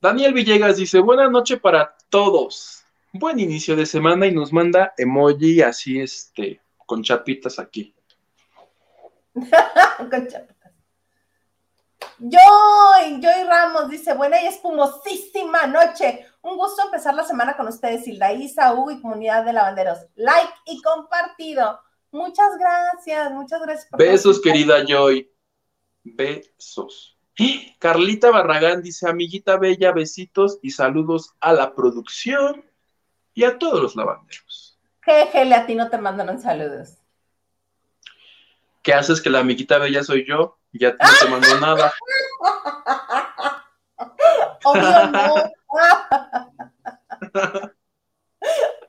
Daniel Villegas dice, buenas noches para todos. Buen inicio de semana y nos manda emoji así, este, con chapitas aquí. Con chapitas. Joy, Joy Ramos dice, buena y espumosísima noche. Un gusto empezar la semana con ustedes, Hilda Isa, Hugo y comunidad de lavanderos. Like y compartido. Muchas gracias, muchas gracias. Por Besos, querida Joy. Besos. Carlita Barragán dice, amiguita bella, besitos y saludos a la producción y a todos los lavanderos. Jeje, a ti no te mandaron saludos. ¿Qué haces que la amiguita bella soy yo? Ya no te mandó nada. Obvio no.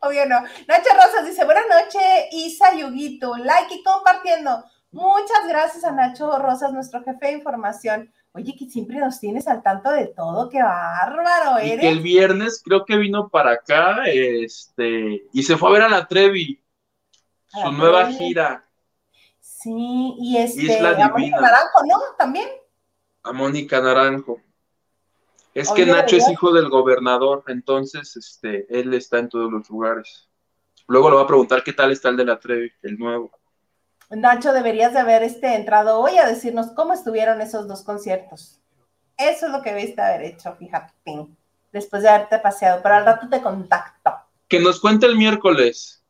Obvio no. Nacho Rosas dice, buenas noches, Isa Yuguito, like y compartiendo. Muchas gracias a Nacho Rosas, nuestro jefe de información. Oye, que siempre nos tienes al tanto de todo, qué bárbaro eres. Y que el viernes creo que vino para acá, este, y se fue a ver a la Trevi, a su la nueva Trevi. Gira. Sí, y este, Isla Divina. A Mónica Naranjo, ¿no? También. A Mónica Naranjo. Es que Obvio, Nacho es hijo del gobernador, entonces este, él está en todos los lugares. Luego le va a preguntar qué tal está el de la Trevi, el nuevo. Nacho, deberías de haber este, entrado hoy a decirnos cómo estuvieron esos dos conciertos. Eso es lo que debiste haber hecho, fíjate, después de haberte paseado. Pero al rato te contacto. Que nos cuente el miércoles.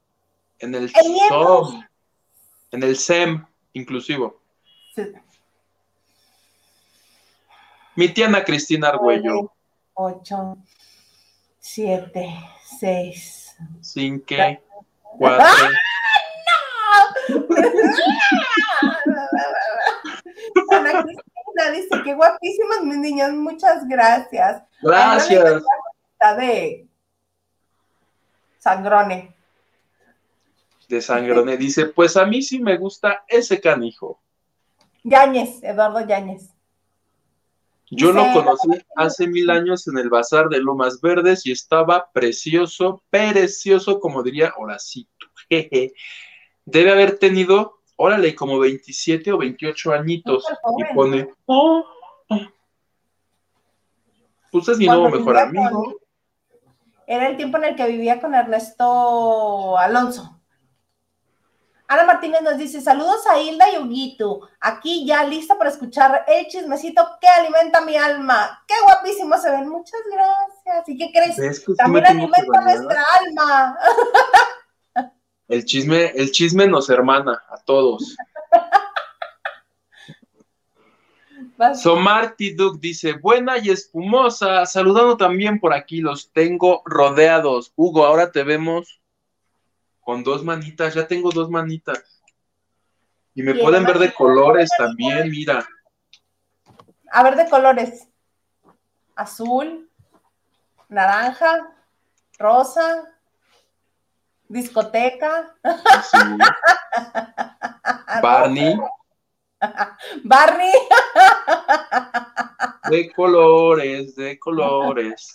En el, ¿El miércoles? Som, en el S E M, inclusivo. Sí. Mi tía Ana Cristina Argüello. Ocho, siete, seis. Cinco, cuatro. ¡Ah, no! Ana Cristina dice, qué guapísimas mis niñas, muchas gracias. Gracias. Está de sangrone. De sangrone. Dice, pues a mí sí me gusta ese canijo. Yáñez, Eduardo Yáñez. Yo lo conocí hace mil años en el bazar de Lomas Verdes y estaba precioso, precioso, como diría Horacito. Jeje. Debe haber tenido, órale, como veintisiete o veintiocho añitos. Y pone, oh, oh. Pues es mi nuevo mejor amigo. Era el tiempo en el que vivía con Ernesto Alonso. Ana Martínez nos dice, saludos a Hilda y Huguito, aquí ya lista para escuchar el chismecito que alimenta mi alma. ¡Qué guapísimo se ven! Muchas gracias. ¿Y qué crees? También alimenta nuestra alma. El chisme, el chisme nos hermana a todos. Somarty Duke dice, buena y espumosa, saludando también por aquí, los tengo rodeados. Hugo, ahora te vemos con dos manitas, ya tengo dos manitas. Y me pueden ver de colores también, mira. A ver, de colores. Azul, naranja, rosa, discoteca. Sí. Barney. Barney. De colores, de colores.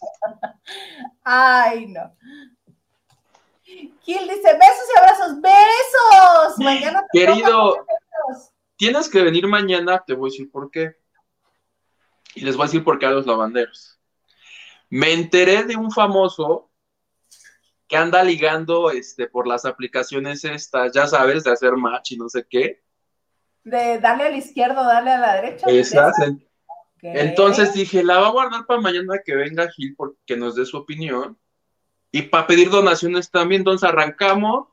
Ay, no. Gil dice, besos y abrazos, besos. Mañana te querido, besos. Tienes que venir mañana, te voy a decir por qué. Y les voy a decir por qué a los lavanderos. Me enteré de un famoso que anda ligando este, por las aplicaciones estas, ya sabes, de hacer match y no sé qué. De darle a la izquierda, darle a la derecha. Exacto. ¿De okay. Entonces dije, la voy a guardar para mañana que venga Gil, porque nos dé su opinión. Y para pedir donaciones también, entonces arrancamos,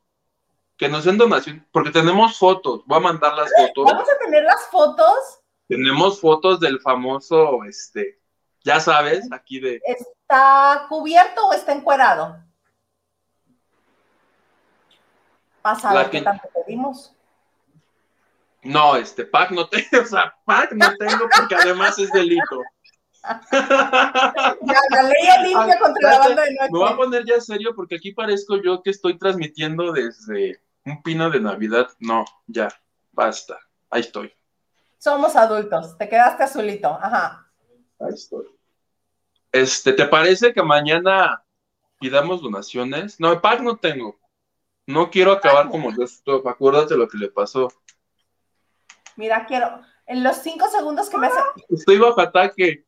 que nos den donaciones, porque tenemos fotos, voy a mandar las fotos. ¿Vamos a tener las fotos? Tenemos fotos del famoso, este, ya sabes, aquí de... ¿Está cubierto o está encuerado? Pasado, que tanto pedimos. No, este, pack no tengo, o sea, pack no tengo, porque además es delito. La, la ley limpia contra la banda de noche. Me voy a poner ya serio porque aquí parezco yo que estoy transmitiendo desde un pino de Navidad. No, ya, basta. Ahí estoy. Somos adultos, te quedaste azulito. Ajá. Ahí estoy. Este, ¿te parece que mañana pidamos donaciones? No, pack no tengo. No quiero acabar Ay, como yo estoy. Acuérdate lo que le pasó. Mira, quiero. En los cinco segundos que ah, me hace. Estoy bajo ataque.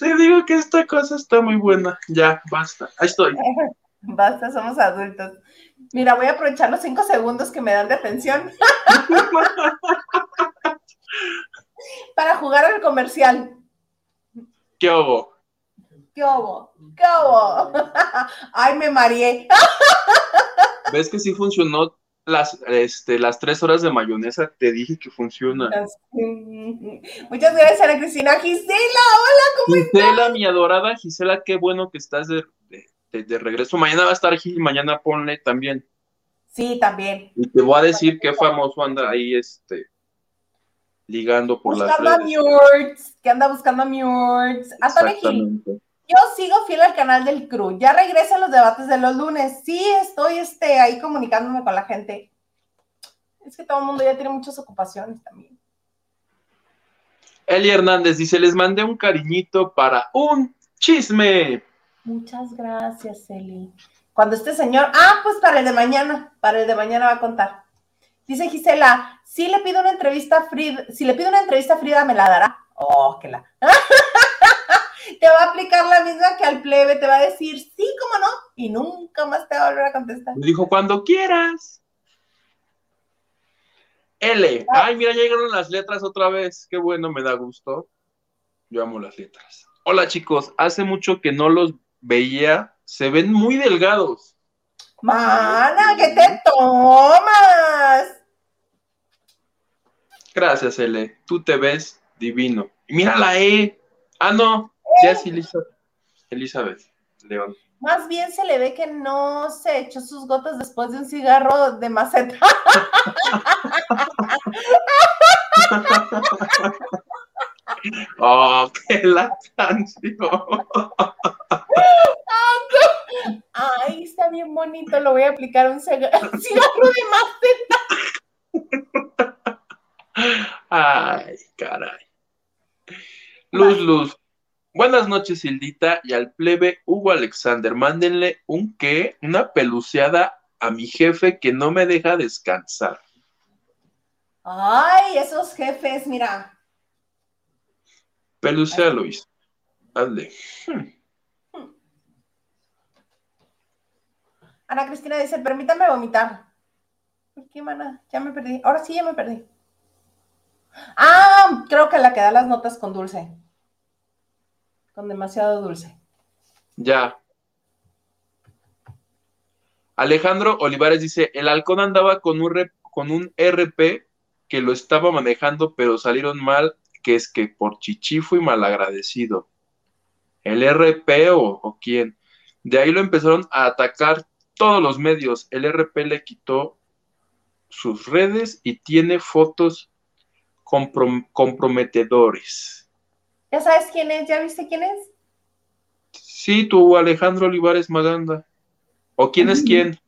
Te digo que esta cosa está muy buena. Ya, basta. Ahí estoy. Basta, somos adultos. Mira, voy a aprovechar los cinco segundos que me dan de atención para jugar al comercial. ¿Qué hubo? ¿Qué hubo? ¿Qué hubo? Ay, me mareé. ¿Ves que sí funcionó? Las, este, las tres horas de mayonesa, te dije que funciona. Muchas gracias a la Cristina. Gisela, hola, ¿cómo estás? Gisela, está? Mi adorada Gisela, qué bueno que estás de, de, de regreso. Mañana va a estar Gil, mañana ponle también. Sí, también. Y te voy a decir sí, qué famoso anda ahí, este, ligando por buscando las redes. Buscando a Murts, que anda buscando a Murts. Hasta de Gil. Yo sigo fiel al canal del Crew. Ya regresan los debates de los lunes. Sí, estoy este, ahí comunicándome con la gente. Es que todo el mundo ya tiene muchas ocupaciones también. Eli Hernández dice, les mandé un cariñito para un chisme. Muchas gracias, Eli. Cuando este señor... Ah, pues para el de mañana. Para el de mañana va a contar. Dice Gisela, si le pido una entrevista a Frida, si le pido una entrevista a Frida, ¿me la dará? Oh, que la... Te va a aplicar la misma que al plebe, te va a decir sí, cómo no, y nunca más te va a volver a contestar. Me dijo, cuando quieras. L, ay, mira, ya llegaron las letras otra vez, qué bueno, me da gusto. Yo amo las letras. Hola, chicos, hace mucho que no los veía, se ven muy delgados. Mana, ¿qué te tomas? Gracias, L, tú te ves divino. Y mira la E. Ah, no. Ya es Elizabeth. Elizabeth León. Más bien se le ve que no se echó sus gotas después de un cigarro de maceta. ¡Oh, qué latancia! ¡Ay, está bien bonito! Lo voy a aplicar un cigarro de maceta. ¡Ay, caray! Luz, luz. Buenas noches, Hildita, y al plebe Hugo Alexander. Mándenle un qué, una peluceada a mi jefe que no me deja descansar. Ay, esos jefes, mira. Pelucea, Luis. Hazle. Hmm. Ana Cristina dice, permítame vomitar. ¿Por qué, mana? Ya me perdí. Ahora sí, ya me perdí. Ah, creo que la que da las notas con dulce. Con demasiado dulce. Ya. Alejandro Olivares dice, el halcón andaba con un, rep, con un R P que lo estaba manejando, pero salieron mal, que es que por chichifo y malagradecido. ¿El R P o, o quién? De ahí lo empezaron a atacar todos los medios. El R P le quitó sus redes y tiene fotos comprom- comprometedores. ¿Ya sabes quién es? ¿Ya viste quién es? Sí, tu Alejandro Olivares Maganda. ¿O quién es quién?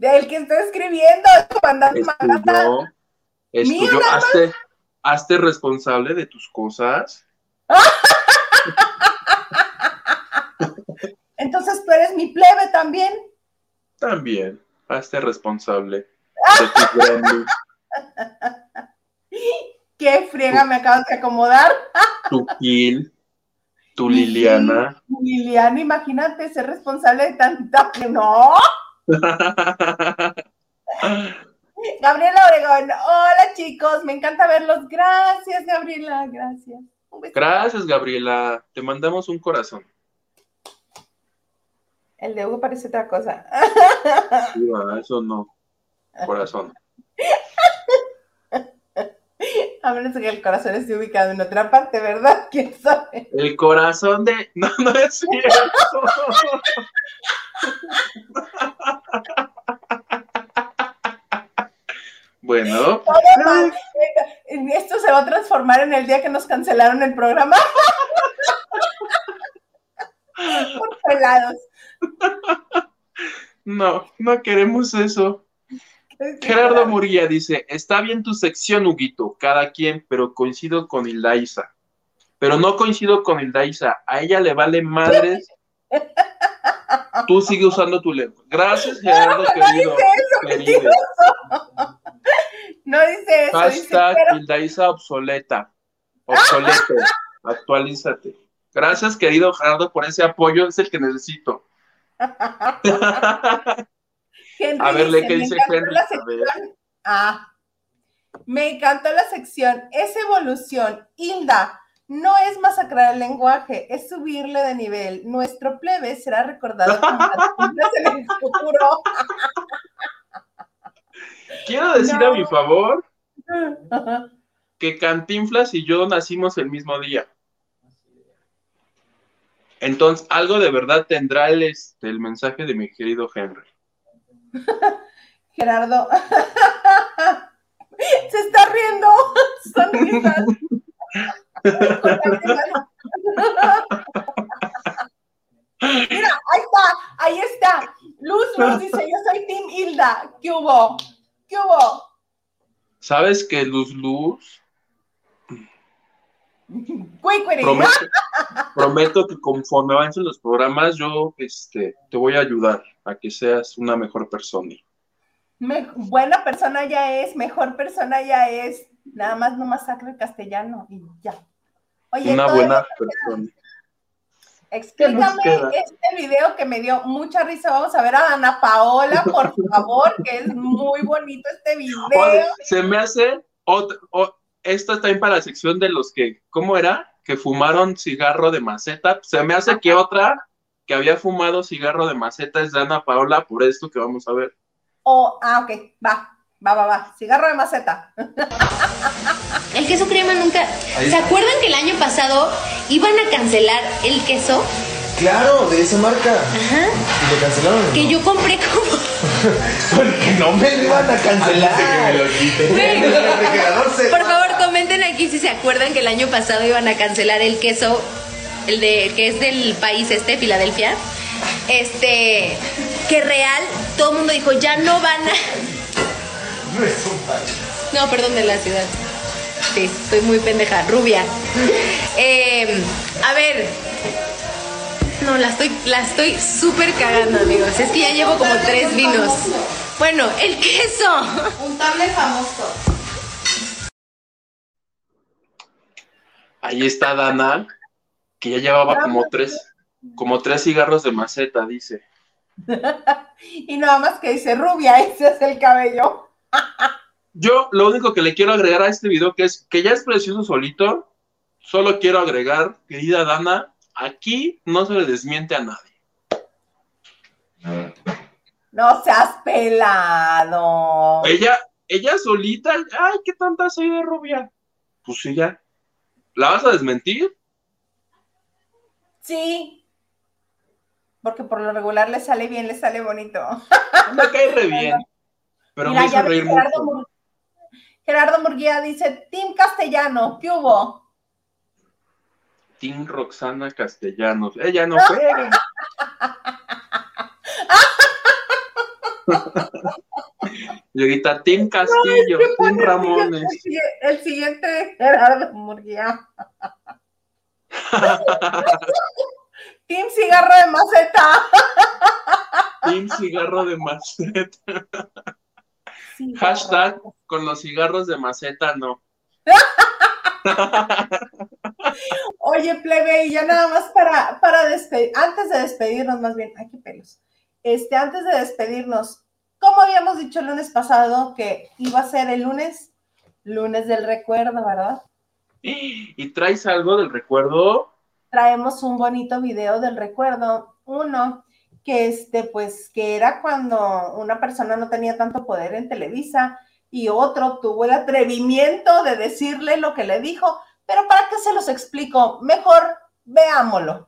El que estoy escribiendo, el comandante Maganda. Es tuyo. Hazte, hazte responsable de tus cosas. mi plebe también. También, hazte responsable. Qué friega, tu, me acabas de acomodar. Tu Gil, tu Liliana. Tu Liliana, imagínate ser responsable de tanta que no. Gabriela Obregón, hola chicos, me encanta verlos. Gracias, Gabriela, gracias. Gracias, Gabriela. Te mandamos un corazón. El de Hugo parece otra cosa. Sí, eso no. Corazón. A menos que el corazón esté ubicado en otra parte, ¿verdad? ¿Quién sabe? El corazón de... No, no es cierto. Bueno. Además, esto se va a transformar en el día que nos cancelaron el programa. Por pelados. No, no queremos eso. Gerardo Murilla dice, está bien tu sección, Huguito, cada quien, pero coincido con Hilda Isa. Pero no coincido con Hilda Isa, a ella le vale madres. Tú sigue usando tu lengua. Gracias, Gerardo, no, querido. No dice eso, mentiroso. No dice eso. Hashtag dice, pero... Hilda Isa obsoleta. Obsoleto. Actualízate. Gracias, querido Gerardo, por ese apoyo, es el que necesito. Henry, a ver, dice, ¿qué dice Henry? Sección, ah, me encantó la sección, es evolución, Hilda, no es masacrar el lenguaje, es subirle de nivel, nuestro plebe será recordado como las en el futuro. Quiero decir no. a mi favor que Cantinflas y yo nacimos el mismo día. Entonces, algo de verdad tendrá el, este, el mensaje de mi querido Henry. Gerardo se está riendo, son risas. Mira, ahí está, ahí está. Luz Luz dice, yo soy Team Hilda. ¿Qué hubo? ¿Qué hubo? ¿Sabes qué, Luz Luz? Prometo, prometo que conforme avancen los programas, yo este, te voy a ayudar a que seas una mejor persona. Me, buena persona ya es, mejor persona ya es. Nada más no masacre el castellano y ya. Oye, una buena persona. Explícame este video que me dio mucha risa. Vamos a ver a Ana Paola, por favor, que es muy bonito este video. Oye, se me hace otro... otro Esto está en para la sección de los que, ¿cómo era? Que fumaron cigarro de maceta. Se me hace que otra que había fumado cigarro de maceta es de Ana Paola, por esto que vamos a ver. Oh, ah, ok, va, va, va, va. Cigarro de maceta. El queso crema nunca... ¿Se acuerdan que el año pasado iban a cancelar el queso? Claro, de esa marca. Ajá. ¿Y lo cancelaron? ¿No? Que yo compré como... Porque no me lo iban a cancelar. Que me lo quiten. Por favor, comenten aquí si se acuerdan que el año pasado iban a cancelar el queso, el de que es del país este, Filadelfia. Este, que real, todo el mundo dijo, ya no van a... No es un país. No, perdón, de la ciudad. Sí, estoy muy pendeja, rubia. Eh, a ver... No, la estoy, la estoy súper cagando, amigos. Es que ya llevo como tres vinos. Famoso. Bueno, el queso. Un table famoso. Ahí está Dana, que ya llevaba como tres, como tres cigarros de maceta, dice. Y nada más que dice, rubia, ese es el cabello. Yo lo único que le quiero agregar a este video, que es que ya es precioso solito, solo quiero agregar, querida Dana, aquí no se le desmiente a nadie. No seas pelado. Ella, ella solita, ay, qué tanta soy de rubia. Pues sí, ya. ¿La vas a desmentir? Sí. Porque por lo regular le sale bien, le sale bonito. Me cae re bien. Pero mira, me hizo reír Gerardo mucho. Mur... Gerardo Murguía dice, Team Castellano, ¿qué hubo? Team Roxana Castellanos. Ella no juega. Y ahorita Team Castillo, no, Team Ramones. El siguiente Gerardo Murguía. Team Cigarro de Maceta. Team cigarro de maceta. Sí, hashtag claro. Con los cigarros de maceta, no. Oye, plebe, y ya nada más para, para despedir, antes de despedirnos, más bien, ay, qué pelos. Este, antes de despedirnos, como habíamos dicho el lunes pasado que iba a ser el lunes, lunes del recuerdo, ¿verdad? ¿Y, y traes algo del recuerdo? Traemos un bonito video del recuerdo, uno que este, pues, que era cuando una persona no tenía tanto poder en Televisa y otro tuvo el atrevimiento de decirle lo que le dijo, pero ¿para qué se los explico? Mejor veámoslo.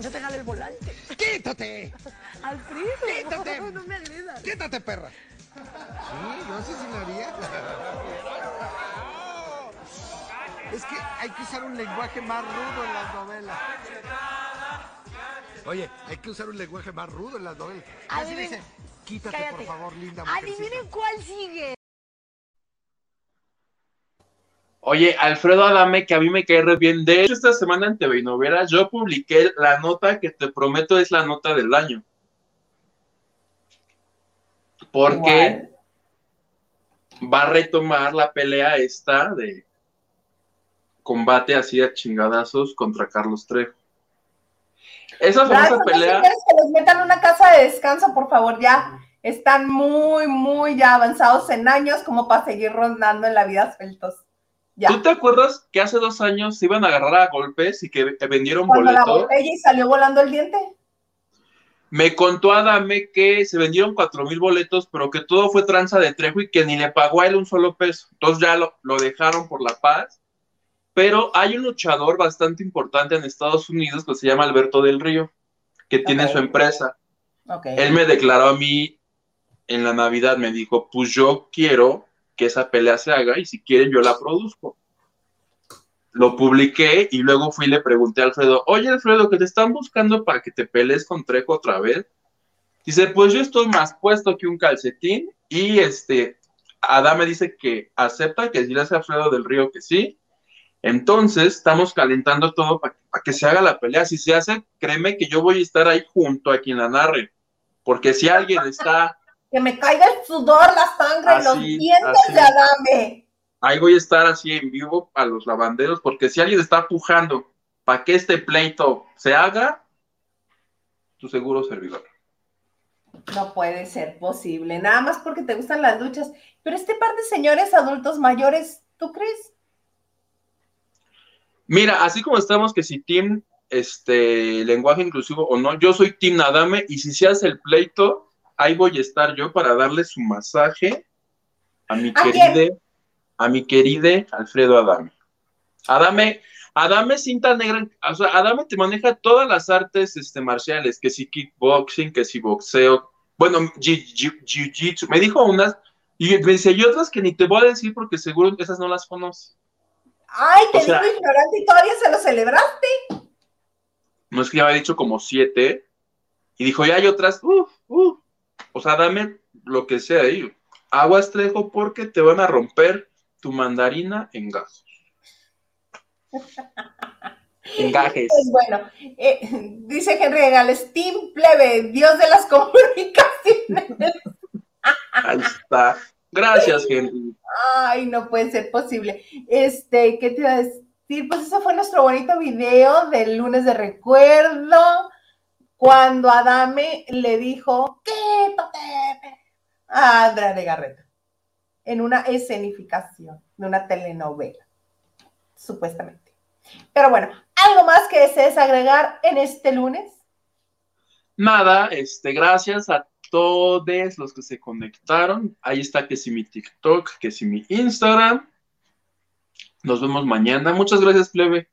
Yo te jalo el volante. ¡Quítate! ¡Alfredo! ¡Quítate! No me agredas. ¡Quítate, perra! Sí, yo asesinaría. Es que hay que usar un lenguaje más rudo en las novelas. Oye, hay que usar un lenguaje más rudo en las novelas. Así Adivin... dice, quítate, cállate. Por favor, linda mujercita. Adivinen cuál sigue. Oye, Alfredo Adame, que a mí me cae re bien. De hecho, esta semana en T V Novelas yo publiqué la nota que te prometo es la nota del año. Porque wow. Va a retomar la pelea esta de combate así a chingadazos contra Carlos Trejo. Esa famosa pelea... ¿Quieres que les metan una casa de descanso, por favor? Ya están muy, muy ya avanzados en años como para seguir rondando en la vida sueltos. Ya. ¿Tú te acuerdas que hace dos años se iban a agarrar a golpes y que vendieron cuando boletos? Cuando la botella y salió volando el diente. Me contó Adame que se vendieron cuatro mil boletos, pero que todo fue tranza de Trejo y que ni le pagó a él un solo peso. Entonces ya lo, lo dejaron por la paz. Pero hay un luchador bastante importante en Estados Unidos que se llama Alberto del Río, que tiene okay. su empresa. Okay. Él me declaró a mí en la Navidad, me dijo, pues yo quiero... que esa pelea se haga, y si quieren yo la produzco. Lo publiqué, y luego fui y le pregunté a Alfredo, oye Alfredo, que te están buscando para que te pelees con Trejo otra vez. Dice, pues yo estoy más puesto que un calcetín, y este, Adame dice que acepta, que dice a Alfredo del Río que sí, entonces estamos calentando todo para que, para que se haga la pelea. Si se hace, créeme que yo voy a estar ahí junto a quien la narre, porque si alguien está... Que me caiga el sudor, la sangre, así, los dientes así. De Adame. Ahí voy a estar así en vivo a los lavanderos, porque si alguien está pujando para que este pleito se haga, tu seguro servidor. No puede ser posible, nada más porque te gustan las duchas. Pero este par de señores adultos mayores, ¿tú crees? Mira, así como estamos que si team este, lenguaje inclusivo o no, yo soy team Adame, y si se hace el pleito... Ahí voy a estar yo para darle su masaje a mi querida, a mi querida Alfredo Adame. Adame, Adame cinta negra, o sea, Adame te maneja todas las artes este, marciales, que si kickboxing, que si boxeo, bueno, jiu-jitsu, me dijo unas, y me dice, y otras que ni te voy a decir porque seguro esas no las conoces. Ay, te digo ignorante y todavía se lo celebraste. No, es que ya había dicho como siete, y dijo, y hay otras, uff, uh, uff. Uh, O sea, dame lo que sea ahí. Aguas, Trejo, porque te van a romper tu mandarina en gajos. En gajes. Pues bueno, eh, dice Henry de Gales, Team Plebe, Dios de las comunicaciones. Ahí está. Gracias, Henry. Ay, no puede ser posible. Este, ¿qué te iba a decir? Pues ese fue nuestro bonito video del lunes de recuerdo. Cuando Adame le dijo, quítate, a Andrea Legarreta, en una escenificación de una telenovela, supuestamente. Pero bueno, ¿algo más que desees agregar en este lunes? Nada, este, gracias a todos los que se conectaron. Ahí está que si mi TikTok, que si mi Instagram. Nos vemos mañana. Muchas gracias, plebe.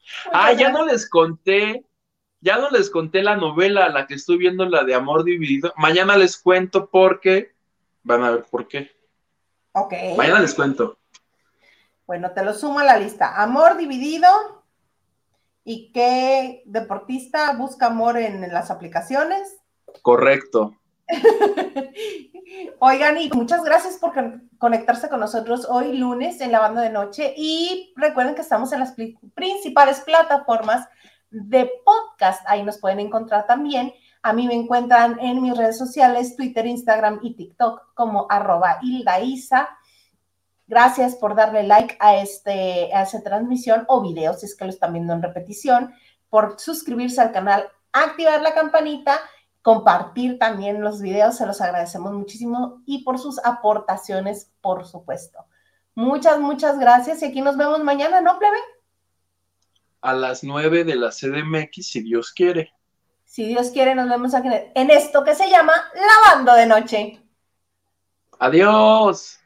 Muchas ah, gracias. Ya no les conté. Ya no les conté la novela, la que estoy viendo, la de Amor Dividido. Mañana les cuento porque... Van a ver por qué. Ok. Mañana les cuento. Bueno, te lo sumo a la lista. Amor Dividido. ¿Y qué deportista busca amor en, en las aplicaciones? Correcto. Oigan, y muchas gracias por conectarse con nosotros hoy lunes en La Banda de Noche. Y recuerden que estamos en las principales plataformas de podcast. Ahí nos pueden encontrar también. A mí me encuentran en mis redes sociales, Twitter, Instagram y TikTok, como arroba Hilda Isa. Gracias por darle like a, este, a esta transmisión o video, si es que lo están viendo en repetición, por suscribirse al canal, activar la campanita, compartir también los videos, se los agradecemos muchísimo, y por sus aportaciones, por supuesto. Muchas, muchas gracias, y aquí nos vemos mañana, ¿no, plebe? A las nueve de la C D M X, si Dios quiere. Si Dios quiere, nos vemos aquí en esto que se llama Lavando de Noche. ¡Adiós!